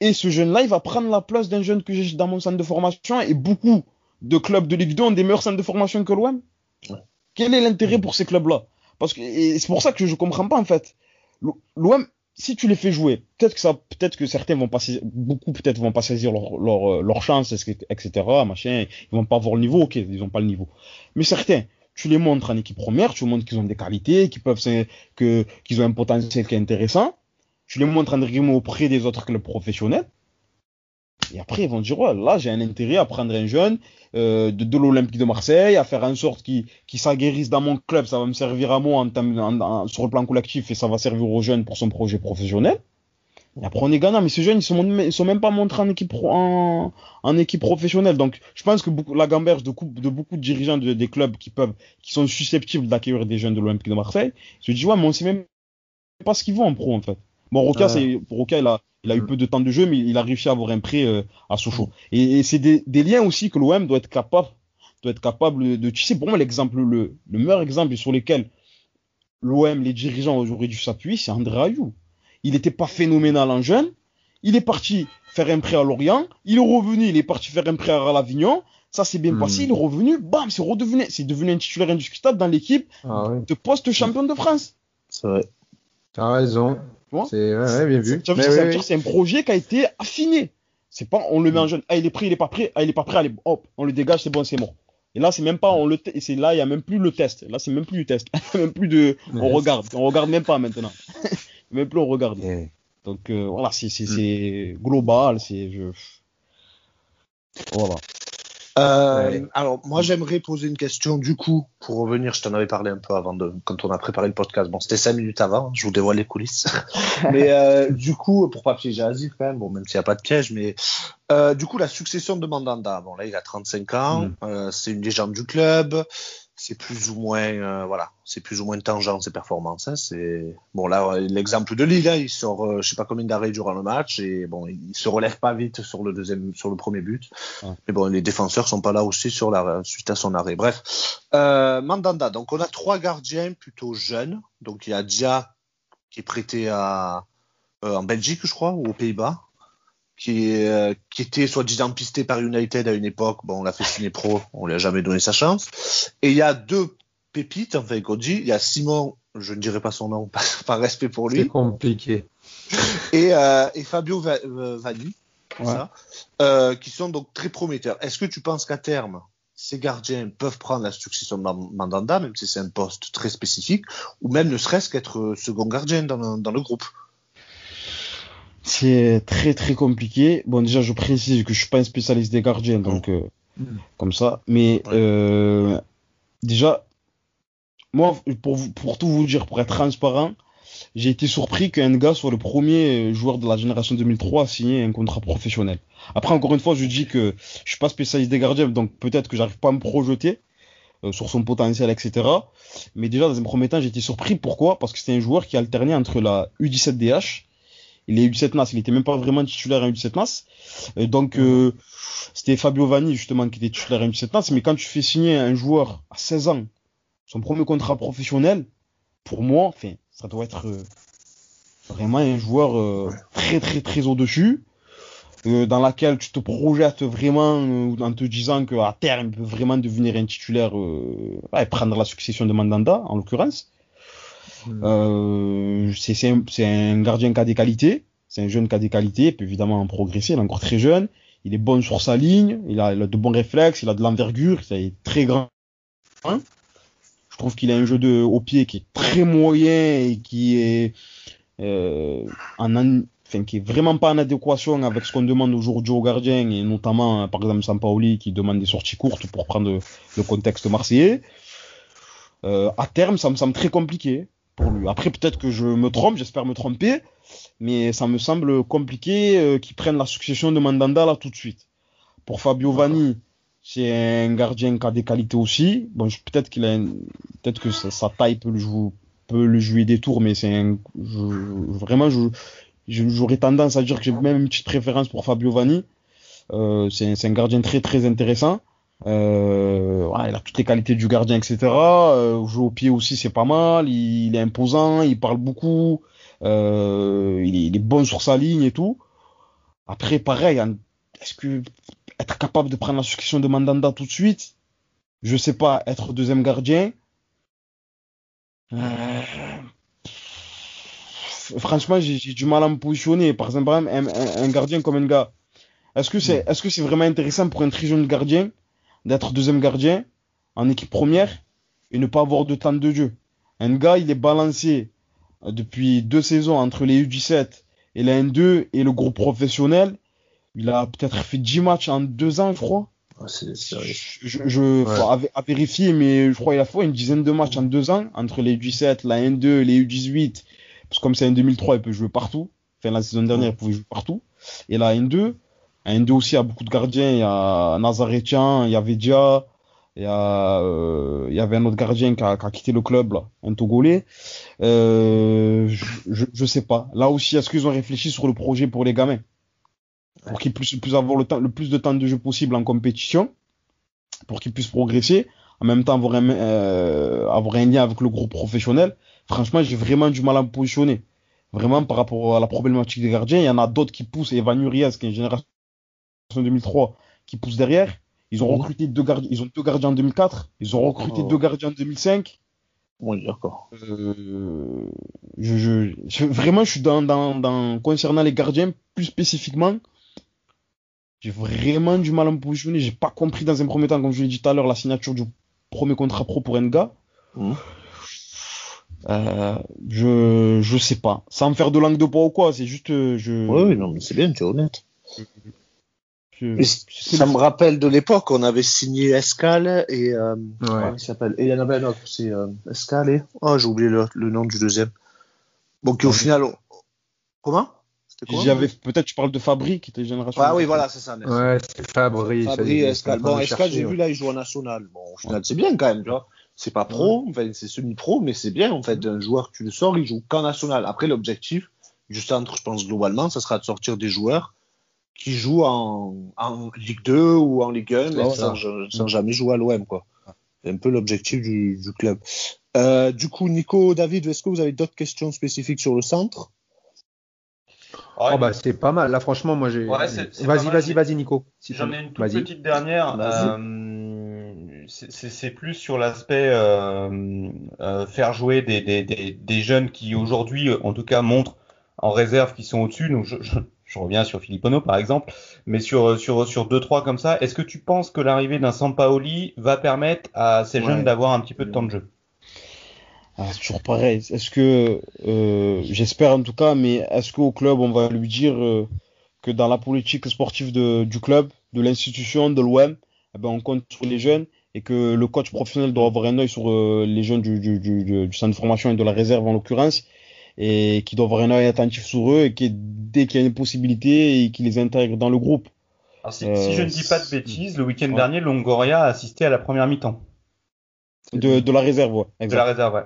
et ce jeune-là, il va prendre la place d'un jeune que j'ai dans mon centre de formation, et beaucoup de clubs de Ligue 2 ont des meilleurs centres de formation que l'OM. Ouais. Quel est l'intérêt pour ces clubs-là ? Parce que c'est pour ça que je ne comprends pas, en fait. L'OM, si tu les fais jouer, peut-être que certains vont passer, beaucoup peut-être vont pas saisir leur chance, etc., machin, ils vont pas avoir le niveau, ok, ils ont pas le niveau. Mais certains, tu les montres en équipe première, tu montres qu'ils ont des qualités, qu'ils ont un potentiel qui est intéressant, tu les montres entre guillemets auprès des autres clubs professionnels, et après ils vont dire, ouais, là j'ai un intérêt à prendre un jeune, de l'Olympique de Marseille, à faire en sorte qu'il s'aguerrisse dans mon club, ça va me servir à moi sur le plan collectif, et ça va servir aux jeunes pour son projet professionnel. Et après on est gagnant, mais ces jeunes ils sont même pas montrés en équipe professionnelle. Donc je pense que la gamberge de beaucoup de dirigeants des clubs qui sont susceptibles d'accueillir des jeunes de l'Olympique de Marseille, se disent, ouais, mais on sait même pas ce qu'ils vont en pro, en fait. Bon, Roca, il a eu peu de temps de jeu, mais il a réussi à avoir un prêt à Sochaux. Et c'est des liens aussi que l'OM doit être capable de tisser. Pour moi, l'exemple, le meilleur exemple sur lequel l'OM, les dirigeants auraient dû s'appuyer, c'est André Ayew. Il n'était pas phénoménal en jeune. Il est parti faire un prêt à Lorient. Il est revenu, il est parti faire un prêt à Ravignon. Ça s'est bien passé. Il est revenu, bam, c'est devenu un titulaire indiscutable dans l'équipe de poste champion de France. C'est vrai. T'as raison. C'est bien vu. C'est un projet qui a été affiné. C'est pas on le met en jeune. Ah, il est prêt, il est pas prêt. Ah, il est pas prêt. Allez, hop, on le dégage, c'est bon, c'est mort. Et là, c'est même pas c'est là, il y a même plus le test. Là, c'est même plus du test. Même plus de on regarde même pas maintenant. Même plus on regarde. Yeah. Donc voilà, c'est global, voilà. Alors moi j'aimerais poser une question du coup pour revenir, je t'en avais parlé un peu avant quand on a préparé le podcast, bon c'était 5 minutes avant, je vous dévoile les coulisses mais du coup pour pas piéger Azir quand même, bon même s'il n'y a pas de piège, mais du coup la succession de Mandanda, bon là il a 35 ans, c'est une légende du club, c'est plus ou moins tangent ses performances, hein, c'est bon là l'exemple de Lille, hein, il sort je sais pas combien d'arrêts durant le match et bon il se relève pas vite sur le premier but. Ouais. Mais bon les défenseurs sont pas là aussi sur la suite à son arrêt. Bref, Mandanda, donc on a trois gardiens plutôt jeunes, donc il y a Dia qui est prêté à en Belgique je crois ou aux Pays-Bas, qui était soi-disant pisté par United à une époque, bon, on l'a fait signer pro, on lui a jamais donné sa chance, et il y a deux pépites, enfin qu'on dit, il y a Simon, je ne dirai pas son nom par respect pour lui, c'est compliqué, et Fabio Vanni, ouais. Qui sont donc très prometteurs. Est-ce que tu penses qu'à terme ces gardiens peuvent prendre la succession de Mandanda, même si c'est un poste très spécifique, ou même ne serait-ce qu'être second gardien dans le groupe? C'est très très compliqué. Bon, déjà, je précise que je suis pas un spécialiste des gardiens, donc comme ça. Mais Déjà, moi, pour tout vous dire, pour être transparent, j'ai été surpris qu'un gars soit le premier joueur de la génération 2003 à signer un contrat professionnel. Après, encore une fois, je dis que je suis pas spécialiste des gardiens, donc peut-être que j'arrive pas à me projeter sur son potentiel, etc. Mais déjà, dans un premier temps, j'ai été surpris. Pourquoi ? Parce que c'était un joueur qui alternait entre la U17DH et les U17 NAS. Il était même pas vraiment titulaire en U17 NAS. C'était Fabio Vanni, justement, qui était titulaire en U17 NAS. Mais quand tu fais signer un joueur à 16 ans, son premier contrat professionnel, pour moi, ça doit être vraiment un joueur très, très, très au-dessus, dans laquelle tu te projettes vraiment en te disant qu'à terme, il peut vraiment devenir un titulaire et prendre la succession de Mandanda, en l'occurrence. C'est un gardien qui a des qualités, c'est un jeune qui a des qualités, il peut évidemment en progresser, il est encore très jeune, il est bon sur sa ligne, il a de bons réflexes, il a de l'envergure, il est très grand. Je trouve qu'il a un jeu au pied qui est très moyen et qui est vraiment pas en adéquation avec ce qu'on demande aujourd'hui aux gardiens, et notamment par exemple Sampaoli qui demande des sorties courtes pour prendre le contexte marseillais. À terme, ça me semble très compliqué pour lui. Après, peut-être que je me trompe, j'espère me tromper, mais ça me semble compliqué qu'il prenne la succession de Mandanda là tout de suite. Pour Fabio Vanni, c'est un gardien qui a des qualités aussi. Bon, peut-être que sa taille peut le jouer des tours, mais j'aurais tendance à dire que j'ai même une petite préférence pour Fabio Vanni. C'est un gardien très très intéressant. Il a toutes les qualités du gardien, etc. Jouer au pied aussi, c'est pas mal. Il est imposant, il parle beaucoup. Il est bon sur sa ligne et tout. Après, pareil, est-ce que être capable de prendre la succession de Mandanda tout de suite, je sais pas, être deuxième gardien, franchement j'ai du mal à me positionner. Par exemple, un gardien comme un gars, est-ce que c'est vraiment intéressant pour un très jeune gardien d'être deuxième gardien en équipe première et ne pas avoir de temps de jeu? Un gars, il est balancé depuis 2 saisons entre les U17 et la N2 et le groupe professionnel. Il a peut-être fait 10 matchs en 2 ans, je crois. Ah, c'est sérieux. À vérifier, mais je crois qu'il a fait une dizaine de matchs en 2 ans, entre les U17, la N2 et les U18. Parce que comme c'est en 2003, il peut jouer partout. La saison dernière, il pouvait jouer partout. Et la N2. La N2 aussi, il y a beaucoup de gardiens. Il y a Nazaretien, il y avait Dia. Il y avait un autre gardien qui a quitté le club, là, un Togolais. Je sais pas. Là aussi, est-ce qu'ils ont réfléchi sur le projet pour les gamins ? Pour qu'il puisse avoir le plus de temps de jeu possible en compétition, pour qu'il puisse progresser, en même temps avoir un lien avec le groupe professionnel. Franchement, j'ai vraiment du mal à me positionner. Vraiment, par rapport à la problématique des gardiens, il y en a d'autres qui poussent. Evan Urias, qui est une génération 2003, qui pousse derrière. Ils ont recruté 2 gardiens. Ils ont 2 gardiens en 2004. Ils ont recruté 2 gardiens en 2005. Oui, d'accord. Vraiment, je suis concernant les gardiens, plus spécifiquement, j'ai vraiment du mal à me positionner. J'ai pas compris dans un premier temps, comme je l'ai dit tout à l'heure, la signature du premier contrat pro pour Nga. Je sais pas. Sans faire de langue de bois ou quoi, c'est juste... Oui, non, mais c'est bien, tu es honnête. Ça me rappelle de l'époque, on avait signé Escal et... il s'appelle. Et il y en avait un autre, c'est Escal et... Oh, j'ai oublié le nom du deuxième. Bon, qui au final... Comment ? Peut-être tu parles de Fabri qui était génération. Ah oui, voilà, c'est ça. Ouais, c'est Fabri. Fabri, Escal. Bon, Escal, j'ai vu là, il joue en national. Bon, au final, c'est bien quand même, tu vois. C'est pas pro, c'est semi-pro, mais c'est bien en fait. Un joueur, tu le sors, il joue qu'en national. Après, l'objectif du centre, je pense globalement, ça sera de sortir des joueurs qui jouent en Ligue 2 ou en Ligue 1, mais sans jamais jouer à l'OM, quoi. C'est un peu l'objectif du club. Du coup, Nico, David, est-ce que vous avez d'autres questions spécifiques sur le centre ? Ouais. C'est pas mal. Là, franchement, moi, j'ai. Ouais, c'est vas-y, Nico. Si j'en ai une toute petite dernière. C'est plus sur l'aspect faire jouer des jeunes qui aujourd'hui, en tout cas, montrent en réserve qu'ils sont au-dessus. Donc, je reviens sur Filipponeau, par exemple, mais sur 2-3 comme ça. Est-ce que tu penses que l'arrivée d'un Sampaoli va permettre à ces jeunes d'avoir un petit peu de temps de jeu ? Toujours pareil. Est-ce que j'espère en tout cas, mais est-ce qu'au club on va lui dire que dans la politique sportive du club, de l'institution, de l'OM, on compte sur les jeunes et que le coach professionnel doit avoir un œil sur les jeunes du centre de formation et de la réserve en l'occurrence, et qui doit avoir un œil attentif sur eux, et qui, dès qu'il y a une possibilité, et qui les intègre dans le groupe. Alors, si je ne dis pas de bêtises, le week-end dernier, Longoria a assisté à la première mi-temps. De la réserve, ouais. Exact. De la réserve, ouais.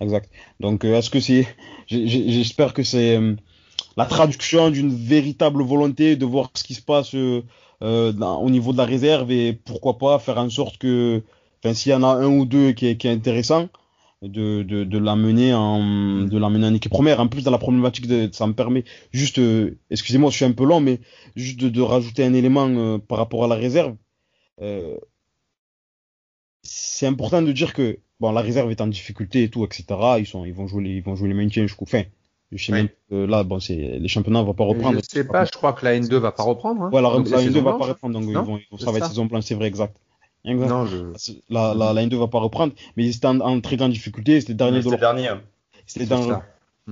Exact. Donc, est-ce que c'est, j'espère que c'est la traduction d'une véritable volonté de voir ce qui se passe au niveau de la réserve, et pourquoi pas faire en sorte que, enfin, s'il y en a un ou deux qui est intéressant, de l'amener en équipe première. En plus, dans la problématique ça me permet juste, excusez-moi, je suis un peu long, mais juste de rajouter un élément par rapport à la réserve. C'est important de dire que bon, la réserve est en difficulté et tout, etc. Ils vont jouer les maintiens jusqu'au fin. Je sais même là, bon, les championnats vont pas reprendre. Je sais pas, je crois que la N2 va pas reprendre. Hein. Ouais, la N2 va pas reprendre, donc ils vont ça va être saison blanche, c'est vrai, exact. Non, la N2 va pas reprendre, mais ils étaient en très grande difficulté, c'était dernier de leur.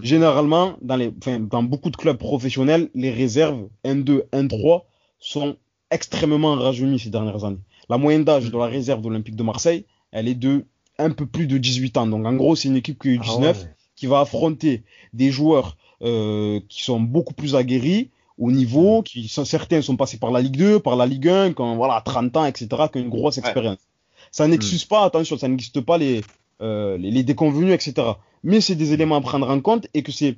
Généralement, dans beaucoup de clubs professionnels, les réserves N2, N3 sont extrêmement rajeunies ces dernières années. La moyenne d'âge de la réserve de l'Olympique de Marseille, elle est de un peu plus de 18 ans. Donc en gros, c'est une équipe qui est 19 qui va affronter des joueurs qui sont beaucoup plus aguerris au niveau, certains sont passés par la Ligue 2, par la Ligue 1, quand voilà, à 30 ans, etc., qui ont une grosse expérience. Ça n'excuse pas, attention, ça n'existe pas les déconvenus, etc. Mais c'est des éléments à prendre en compte, et que c'est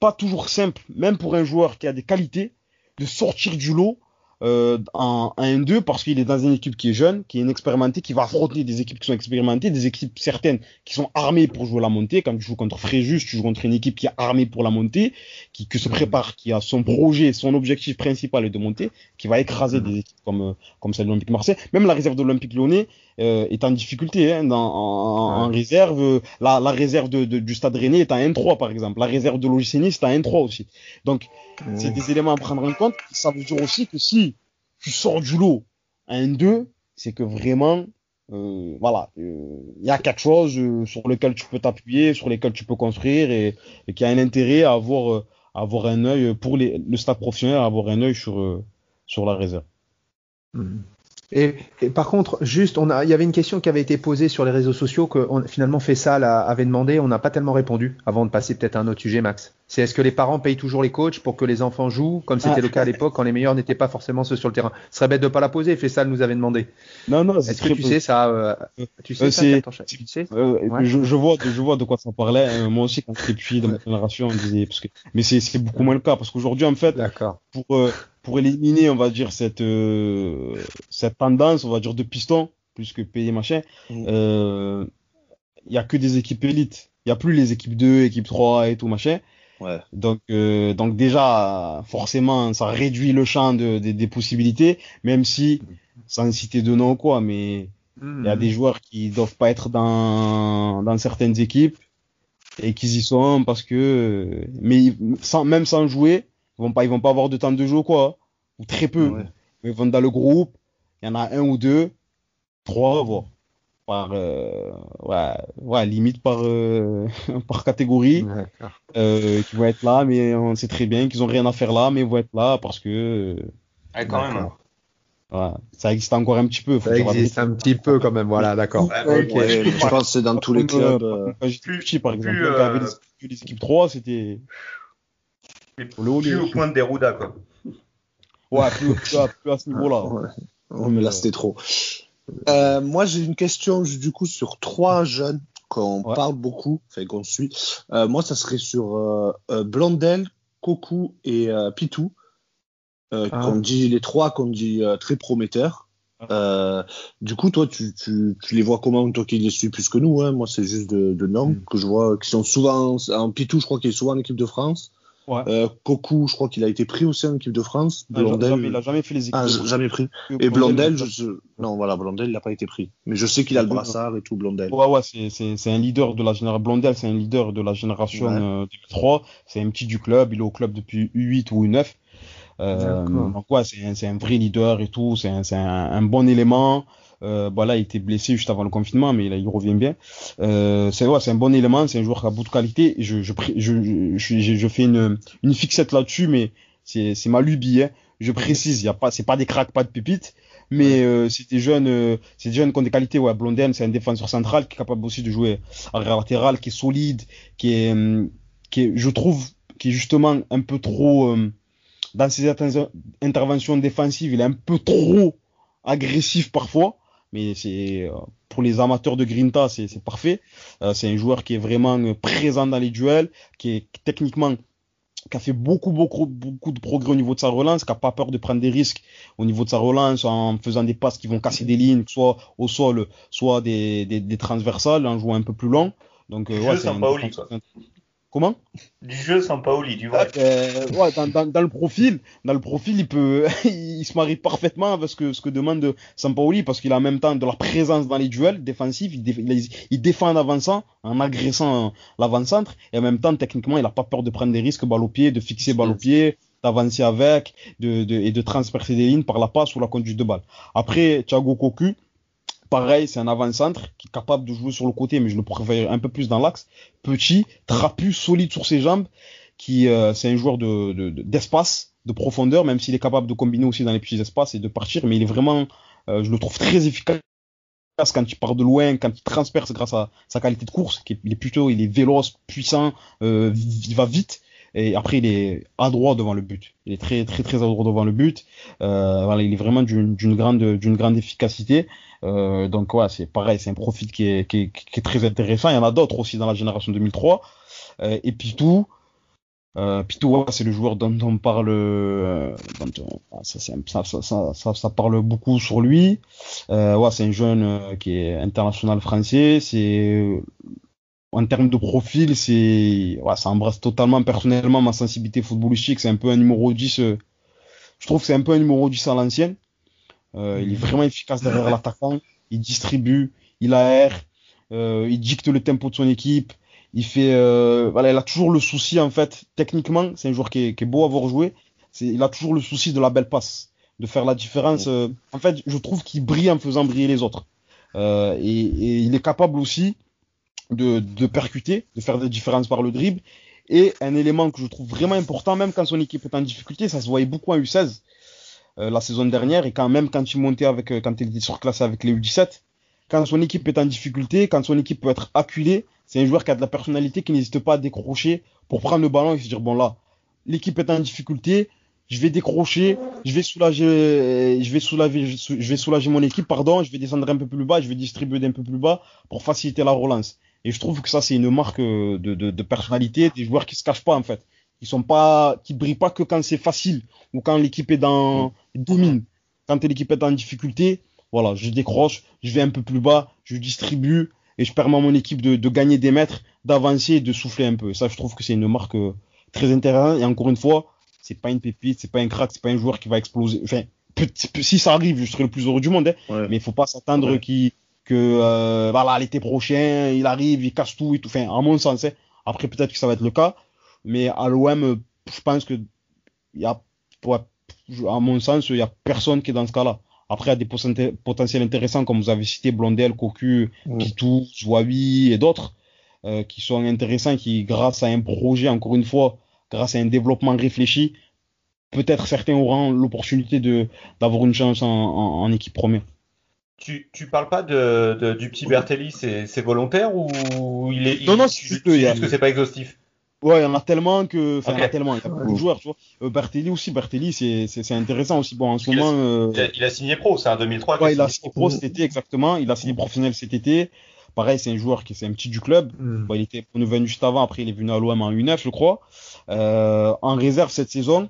pas toujours simple, même pour un joueur qui a des qualités, de sortir du lot en 1-2, parce qu'il est dans une équipe qui est jeune, qui est inexpérimentée, qui va affronter des équipes qui sont expérimentées, des équipes certaines qui sont armées pour jouer la montée. Quand tu joues contre Fréjus, tu joues contre une équipe qui est armée pour la montée, qui se prépare, qui a son projet, son objectif principal est de monter, qui va écraser des équipes comme celle de l'Olympique Marseille. Même la réserve de l'Olympique Lyonnais est en difficulté, hein, en réserve. La réserve du Stade Rennais est en 1-3 par exemple, la réserve de l'OGC Nice est en 1-3 aussi. Donc c'est des éléments à prendre en compte. Ça veut dire aussi que si tu sors du lot à 1-2, c'est que vraiment y a quelque chose sur lequel tu peux t'appuyer, sur lequel tu peux construire, et qui a un intérêt à avoir un œil pour le staff professionnel, à avoir un œil sur la réserve. Et par contre, juste, il y avait une question qui avait été posée sur les réseaux sociaux, que finalement Fessal avait demandé, on n'a pas tellement répondu, avant de passer peut-être à un autre sujet, Max. C'est est-ce que les parents payent toujours les coachs pour que les enfants jouent, comme c'était le cas à l'époque, quand les meilleurs n'étaient pas forcément ceux sur le terrain. Ce serait bête de ne pas la poser, Fessal nous avait demandé. Non, est-ce que tu sais ça, je vois de quoi ça parlait. Moi aussi, quand j'étais petit, dans ma génération, on disait, mais c'est beaucoup moins le cas, parce qu'aujourd'hui, en fait, pour éliminer, on va dire, cette tendance, on va dire, de piston, plus que payer machin, il n'y a que des équipes élites. Il n'y a plus les équipes 2, équipes 3 et tout machin. Ouais. Donc déjà, forcément, ça réduit le champ des possibilités, même si, sans citer de nom ou quoi, mais il y a des joueurs qui doivent pas être dans certaines équipes, et qui y sont parce que, mais même sans jouer, ils vont pas avoir de temps de jeu, quoi, ou très peu. Ouais. Ils vont dans le groupe, il y en a un ou deux, trois, voire. Limite par catégorie, qui vont être là, mais on sait très bien qu'ils ont rien à faire là, mais ils vont être là parce que ça existe encore un petit peu, quand même, voilà, d'accord. Je pense que c'est dans tous les clubs. Quand j'étais petit, par exemple, avec les équipes 3, c'était plus au point de Deruda, quoi. Ouais, plus à ce niveau-là. Mais là, c'était trop. Moi, j'ai une question du coup sur trois jeunes qu'on parle beaucoup, qu'on suit. Moi, ça serait sur Blondel, Kokou et Pitou, qu'on dit les trois, qu'on dit très prometteurs. Du coup, toi, tu les vois comment, toi qui les suis plus que nous, hein. Moi, c'est juste de nom que je vois, qui sont souvent en Pitou, je crois qu'il est souvent en équipe de France. Ouais. Kokou, je crois qu'il a été pris aussi en équipe de France. Blondel, il a jamais fait les équipes. Jamais pris. Et Blondel, Blondel, il a pas été pris. Mais je sais qu'il a le brassard et tout, Blondel. Ouais, c'est un leader de la génération. Blondel, c'est un leader de la génération 2003. C'est un petit du club. Il est au club depuis U8 ou U9. Donc c'est un vrai leader et tout. C'est un bon élément. Là, il était blessé juste avant le confinement, mais là, il revient bien. C'est un bon élément, c'est un joueur qui a beaucoup de qualité. Je fais une fixette là-dessus, mais c'est ma lubie, hein. Je précise, c'est pas des cracks, pas de pépites, mais c'est des jeunes qui ont des qualités. Ouais, Blondel, c'est un défenseur central qui est capable aussi de jouer arrière latéral, qui est solide, qui est, je trouve, qui est justement un peu trop dans ses interventions défensives, il est un peu trop agressif parfois, mais c'est pour les amateurs de Grinta, c'est parfait. C'est un joueur qui est vraiment présent dans les duels, qui est techniquement, qui a fait beaucoup de progrès au niveau de sa relance, qui n'a pas peur de prendre des risques au niveau de sa relance en faisant des passes qui vont casser des lignes, soit au sol, soit des transversales, en jouant un peu plus long. Donc, ouais, c'est Sampaoli, Comment ? Du jeu Sampaoli, du vrai. Ouais, dans le profil, il se marie parfaitement avec ce que demande Sampaoli, parce qu'il a en même temps de la présence dans les duels défensifs, il défend en avançant, en agressant l'avant-centre, et en même temps, techniquement, il n'a pas peur de prendre des risques, balle au pied, de fixer balle au pied, d'avancer avec, et de transpercer des lignes par la passe ou la conduite de balle. Après, Thiago Kokou, pareil, c'est un avant-centre qui est capable de jouer sur le côté, mais je le préfère un peu plus dans l'axe. Petit, trapu, solide sur ses jambes, qui c'est un joueur d'espace, de profondeur, même s'il est capable de combiner aussi dans les petits espaces et de partir, mais il est vraiment, je le trouve très efficace quand il part de loin, quand il transperce grâce à sa qualité de course, il est véloce, puissant, il va vite. Et après, il est adroit devant le but. Il est très, très, très adroit devant le but. Voilà, il est vraiment d'une grande efficacité. Donc, ouais, c'est pareil, c'est un profil qui est très intéressant. Il y en a d'autres aussi dans la génération 2003. Et Pitou. Pitou, ouais, c'est le joueur dont on parle. Ça parle beaucoup sur lui. Ouais, c'est un jeune qui est international français. En termes de profil, ça embrasse totalement personnellement ma sensibilité footballistique. C'est un peu un numéro 10. Je trouve que c'est un peu un numéro 10 à l'ancienne. Il est vraiment efficace derrière l'attaquant. Il distribue, il aère, il dicte le tempo de son équipe. Il fait, voilà, il a toujours le souci, en fait, techniquement. C'est un joueur qui est beau à voir jouer. Il a toujours le souci de la belle passe, de faire la différence. En fait, je trouve qu'il brille en faisant briller les autres. Et il est capable aussi de percuter, de faire des différences par le dribble. Et un élément que je trouve vraiment important, même quand son équipe est en difficulté, ça se voyait beaucoup en U16 la saison dernière, et quand il montait quand il était surclassé avec les U17, quand son équipe est en difficulté, quand son équipe peut être acculée, c'est un joueur qui a de la personnalité, qui n'hésite pas à décrocher pour prendre le ballon et se dire, bon là, l'équipe est en difficulté, je vais décrocher, je vais soulager mon équipe, je vais descendre un peu plus bas, je vais distribuer un peu plus bas pour faciliter la relance. Et je trouve que ça, c'est une marque de personnalité, des joueurs qui se cachent pas, en fait. Qui brillent pas que quand c'est facile ou quand l'équipe domine. Quand l'équipe est en difficulté, voilà, je décroche, je vais un peu plus bas, je distribue et je permets à mon équipe de gagner des mètres, d'avancer et de souffler un peu. Et ça, je trouve que c'est une marque très intéressante. Et encore une fois, c'est pas une pépite, c'est pas un crack, c'est pas un joueur qui va exploser. Enfin, si ça arrive, je serai le plus heureux du monde, ouais. Mais il faut pas s'attendre que l'été prochain, il arrive, il casse tout et tout. Enfin, à mon sens, après peut-être que ça va être le cas, mais à l'OM, je pense que à mon sens, il y a personne qui est dans ce cas-là. Après, il y a des potentiels intéressants, comme vous avez cité, Blondel, Kokou, Pitou, Zouavi et d'autres, qui sont intéressants, qui, grâce à un projet, encore une fois, grâce à un développement réfléchi, peut-être certains auront l'opportunité d'avoir une chance en équipe première. Tu parles pas du petit Bertelli, c'est volontaire ou il est... Non, c'est juste que c'est pas exhaustif. Ouais, il y en a tellement que... Enfin, okay. Il y a beaucoup de joueurs, tu vois. Bertelli, c'est intéressant aussi. Bon, en ce moment... Il a signé pro, c'est en 2003. Ouais, il a signé pro cet été, exactement. Il a signé professionnel cet été. Pareil, c'est un joueur c'est un petit du club. Bon, il était venu juste avant, après il est venu à l'OM en U9, je crois. En réserve cette saison,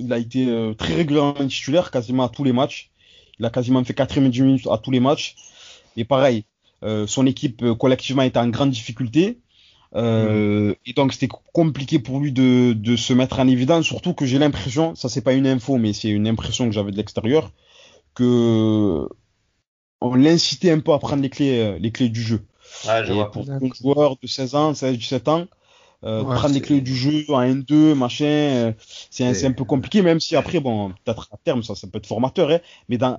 il a été très régulièrement titulaire, quasiment à tous les matchs. Il a quasiment fait 90 minutes à tous les matchs. Et pareil, son équipe collectivement était en grande difficulté. Et donc c'était compliqué pour lui de se mettre en évidence, surtout que j'ai l'impression, ça c'est pas une info, mais c'est une impression que j'avais de l'extérieur, que on l'incitait un peu à prendre les clés du jeu. Ah, je vois. Pour un joueur de 16 ans, 16, 17 ans, prendre les clés du jeu en N2, machin, c'est un peu compliqué, même si après, bon, peut-être à terme, ça peut être formateur, hein,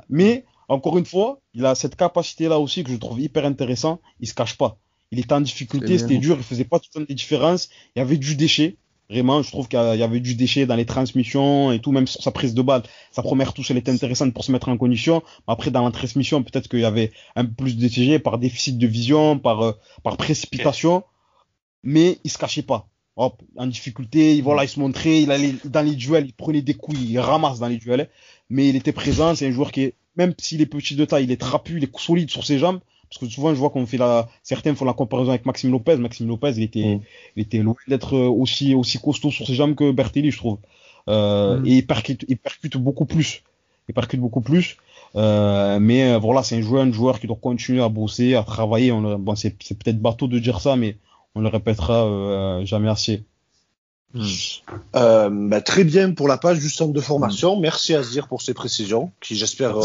mais encore une fois, il a cette capacité-là aussi que je trouve hyper intéressant, il se cache pas. Il était en difficulté, c'était dur, il faisait pas tout le temps des différences, il y avait du déchet. Vraiment, je trouve qu'il y avait du déchet dans les transmissions et tout, même sur sa prise de balle. Sa première touche, elle était intéressante pour se mettre en condition. Après, dans la transmission, peut-être qu'il y avait un peu plus de déchet par déficit de vision, par précipitation. Mais il se cachait pas. Hop, en difficulté, il se montrait, il allait dans les duels, il prenait des coups, il ramasse dans les duels. Mais il était présent, c'est un joueur qui est, même s'il est petit de taille, il est trapu, il est solide sur ses jambes. Parce que souvent, je vois qu'on fait certains font la comparaison avec Maxime Lopez. Maxime Lopez, il était loin d'être aussi costaud sur ses jambes que Bertelli, je trouve. Et il percute beaucoup plus. Mais voilà, c'est un joueur qui doit continuer à bosser, à travailler. Bon, c'est peut-être bateau de dire ça, mais on le répétera jamais assez. Très bien pour la page du centre de formation. Merci Azir pour ces précisions qui, j'espère,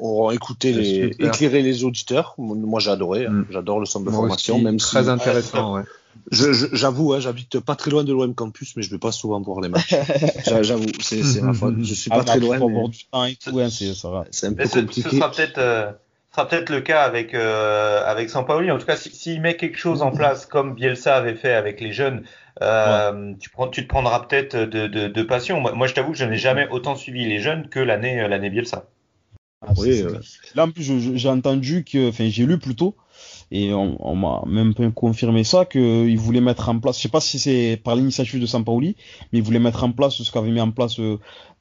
auront éclairé les auditeurs. Moi, j'ai adoré. J'adore le centre de formation, aussi, même très intéressant. Ouais. J'avoue, j'habite pas très loin de l'OM Campus, mais je vais pas souvent voir les matchs. J'avoue, c'est ma faute. Je suis pas très loin. C'est un peu compliqué. Ce sera peut-être le cas avec Sampaoli. En tout cas, s'il met quelque chose en place comme Bielsa avait fait avec les jeunes. Tu te prendras peut-être de passion. Moi, je t'avoue que je n'ai jamais autant suivi les jeunes que l'année Bielsa. Ah, oui. Là, en plus, j'ai entendu j'ai lu plutôt, et on m'a même confirmé ça, qu'ils voulaient mettre en place, je sais pas si c'est par l'initiative de Sampaoli, mais ils voulaient mettre en place ce qu'avait mis en place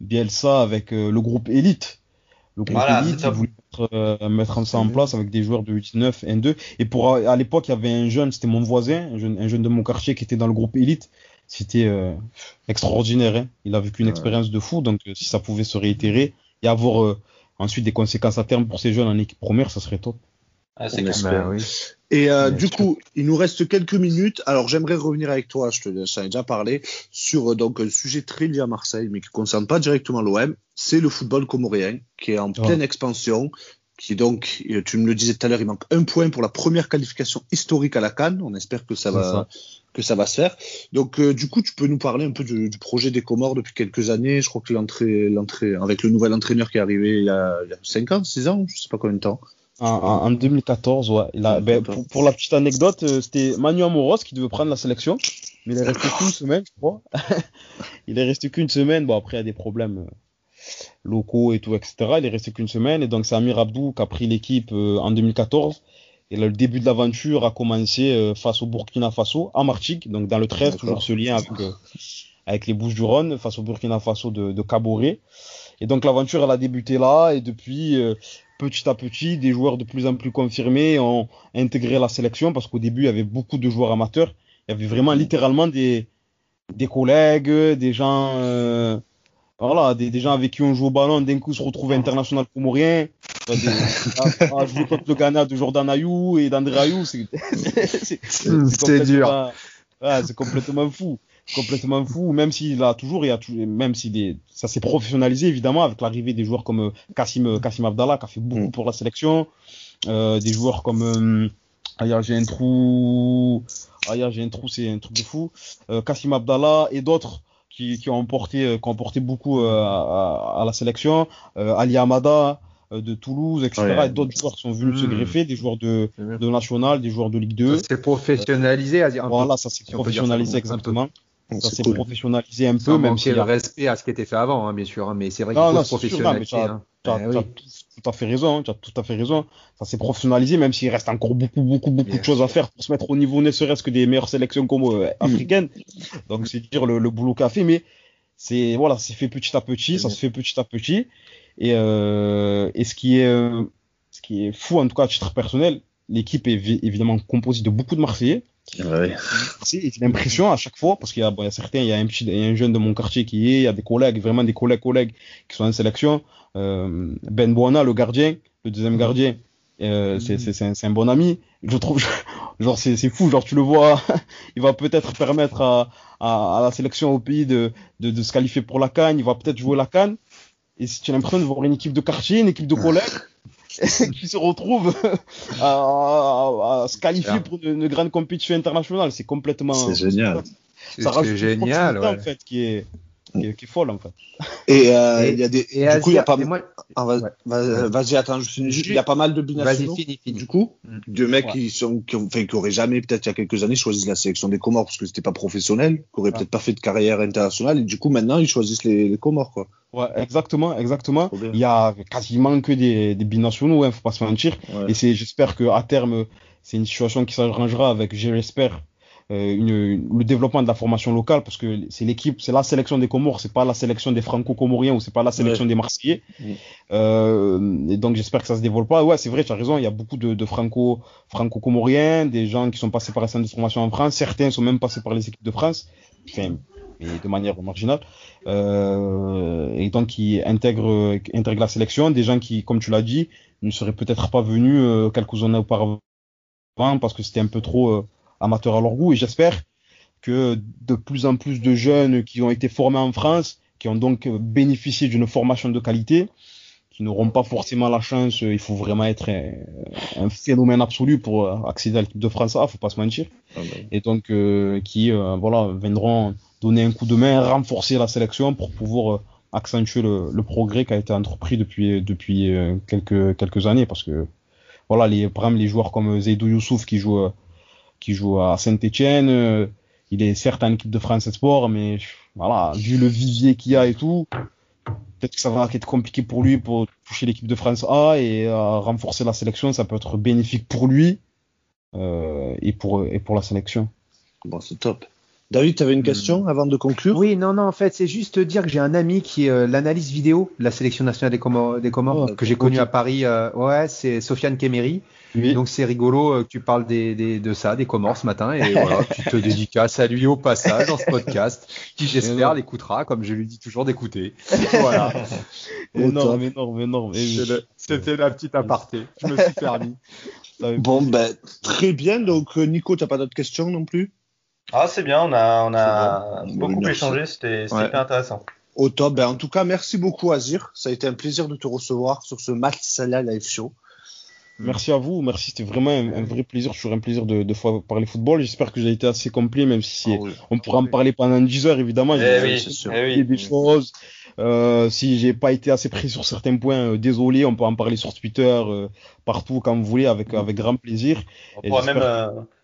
Bielsa avec le groupe élite. Le groupe élite, ils voulaient mettre ça en place avec des joueurs de 8-9, 1-2. Et à l'époque, il y avait un jeune, c'était mon voisin, un jeune de mon quartier qui était dans le groupe élite. C'était extraordinaire. Hein. Il a vécu une expérience de fou. Donc, si ça pouvait se réitérer et avoir ensuite des conséquences à terme pour ces jeunes en équipe première, ça serait top. Ah, c'est clair. Oui. Et du coup, il nous reste quelques minutes. Alors, j'aimerais revenir avec toi, j'en ai déjà parlé, sur un sujet très lié à Marseille, mais qui ne concerne pas directement l'OM. C'est le football comorien, qui est en pleine expansion, qui donc, tu me le disais tout à l'heure, il manque un point pour la première qualification historique à la CAN. On espère que ça va se faire. Donc, du coup, tu peux nous parler un peu du projet des Comores depuis quelques années. Je crois que l'entrée avec le nouvel entraîneur qui est arrivé il y a 5 ans, 6 ans, je ne sais pas combien de temps. En 2014, ouais. Pour la petite anecdote, c'était Manu Amoros qui devait prendre la sélection, mais il est resté qu'une semaine, je crois. Il est resté qu'une semaine. Bon, après, il y a des problèmes locaux et tout, etc. Il est resté qu'une semaine. Et donc, c'est Amir Abdou qui a pris l'équipe en 2014. Et là, le début de l'aventure a commencé face au Burkina Faso, à Martigues, donc dans le 13, toujours ce lien avec les Bouches-du-Rhône, face au Burkina Faso de Kaboré. Et donc, l'aventure, elle a débuté là. Et depuis... petit à petit, des joueurs de plus en plus confirmés ont intégré la sélection parce qu'au début, il y avait beaucoup de joueurs amateurs. Il y avait vraiment littéralement des collègues, des gens, des gens avec qui on joue au ballon, d'un coup se retrouvent international comorien. À jouer contre le Ghana de Jordan Ayew et d'André Ayew, c'est dur. C'est complètement fou. Complètement fou, même s'il a toujours, même si ça s'est professionnalisé évidemment avec l'arrivée des joueurs comme Kassim Abdallah qui a fait beaucoup pour la sélection, des joueurs comme Aïe, j'ai un trou, c'est un truc de fou, Kassim Abdallah et d'autres qui ont porté beaucoup à la sélection, Ali Hamada de Toulouse, etc. Ouais. Et d'autres joueurs sont venus se greffer, des joueurs de National, des joueurs de Ligue 2. Ça s'est professionnalisé, exactement. Ça s'est professionnalisé un peu, même si le respect à ce qui était fait avant, bien sûr. Mais c'est vrai qu'il faut se professionnaliser. Tu as tout à fait raison. Ça s'est professionnalisé, même s'il reste encore beaucoup de choses à faire pour se mettre au niveau, ne serait-ce que des meilleures sélections comme africaines. Donc c'est dire le boulot qu'a fait, mais c'est fait petit à petit, ça se fait petit à petit. Et ce qui est fou, en tout cas à titre personnel, l'équipe est évidemment composée de beaucoup de Marseillais. Ouais. C'est l'impression à chaque fois, parce qu'il y a, certains, il y a un jeune de mon quartier il y a des collègues, vraiment des collègues qui sont en sélection. Ben Boana, le gardien, le deuxième gardien, c'est un bon ami. Je trouve, c'est fou, tu le vois, il va peut-être permettre à la sélection au pays de se qualifier pour la CAN, il va peut-être jouer la CAN. Et si tu as l'impression de voir une équipe de quartier, une équipe de collègues qui se retrouve à se qualifier pour une grande compétition internationale, c'est complètement... C'est génial. C'est génial, en fait, qui est folle, en fait. Et du coup, il y a pas mal. Vas-y, attends, il y a pas mal de binationaux. Vas-y, fini. Du coup, de mecs qui auraient jamais, peut-être il y a quelques années, choisi la sélection des Comores parce que c'était pas professionnel, qui auraient peut-être pas fait de carrière internationale. Et du coup, maintenant, ils choisissent les Comores, quoi. Ouais, exactement. Il y a quasiment que des binationaux, faut pas se mentir. Ouais. Et j'espère que à terme, c'est une situation qui s'arrangera avec, je l'espère, le développement de la formation locale, parce que c'est la sélection des Comores, c'est pas la sélection des Franco-Comoriens ou c'est pas la sélection des Marseillais. Ouais. Et donc j'espère que ça se développe pas. Ouais, c'est vrai, tu as raison, il y a beaucoup de Franco-Comoriens, des gens qui sont passés par les centres de formation en France, certains sont même passés par les équipes de France, mais de manière marginale. Et donc qui intègrent la sélection, des gens qui, comme tu l'as dit, ne seraient peut-être pas venus quelques années auparavant parce que c'était un peu trop amateur à leur goût, et j'espère que de plus en plus de jeunes qui ont été formés en France, qui ont donc bénéficié d'une formation de qualité, qui n'auront pas forcément la chance, il faut vraiment être un phénomène absolu pour accéder à l'équipe de France, faut pas se mentir, et donc qui viendront donner un coup de main, renforcer la sélection pour pouvoir accentuer le progrès qui a été entrepris depuis quelques années, parce que voilà, par exemple les joueurs comme Zeydou Youssouf qui joue à Saint-Etienne, il est certes en équipe de France Sport, mais voilà, vu le vivier qu'il y a et tout, peut-être que ça va être compliqué pour lui pour toucher l'équipe de France A et renforcer la sélection, ça peut être bénéfique pour lui et pour la sélection. Bon, c'est top. David, tu avais une question avant de conclure ? Oui, non, en fait, c'est juste dire que j'ai un ami qui est l'analyse vidéo de la sélection nationale des Comores, que j'ai connu à Paris. C'est Sofiane Kemery. Oui. Donc, c'est rigolo que tu parles de ça, des Comores ce matin. Et voilà, tu te dédicaces à lui au passage dans ce podcast, qui, j'espère, l'écoutera, comme je lui dis toujours d'écouter. Voilà. Énorme. C'était la petite aparté. Je me suis permis. Bon, très bien. Donc, Nico, tu n'as pas d'autres questions non plus ? Ah, c'est bien, on a beaucoup échangé, c'était hyper intéressant. Au top, en tout cas, merci beaucoup Azir, ça a été un plaisir de te recevoir sur ce Massalive Live Show. Merci à vous, c'était vraiment un vrai plaisir, toujours un plaisir de parler football, j'espère que j'ai été assez complet, même si on pourra en parler pendant 10 heures évidemment, des choses, si j'ai pas été assez pris sur certains points, désolé, on peut en parler sur Twitter, partout quand vous voulez, avec grand plaisir.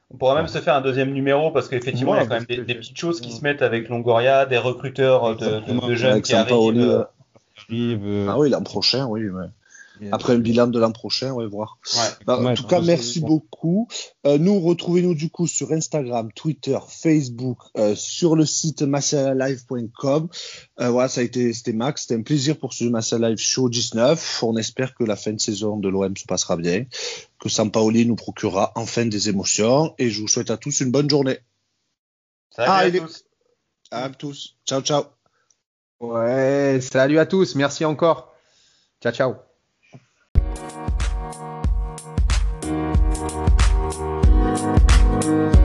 On pourra même se faire un deuxième numéro parce qu'effectivement, il y a quand même des petites choses qui se mettent avec Longoria, des recruteurs de jeunes qui arrivent. Ah oui, l'an prochain, oui. Ouais. Après un bilan de l'an prochain, on va voir. En tout cas, merci beaucoup. Nous, retrouvez-nous du coup sur Instagram, Twitter, Facebook, sur le site massalive.com. Voilà, c'était Max. C'était un plaisir pour ce Massalive Show 19. On espère que la fin de saison de l'OM se passera bien, que Sampaoli nous procurera enfin des émotions. Et je vous souhaite à tous une bonne journée. Salut à tous. À tous. Ciao. Ouais, salut à tous. Merci encore. Ciao. We'll be right back.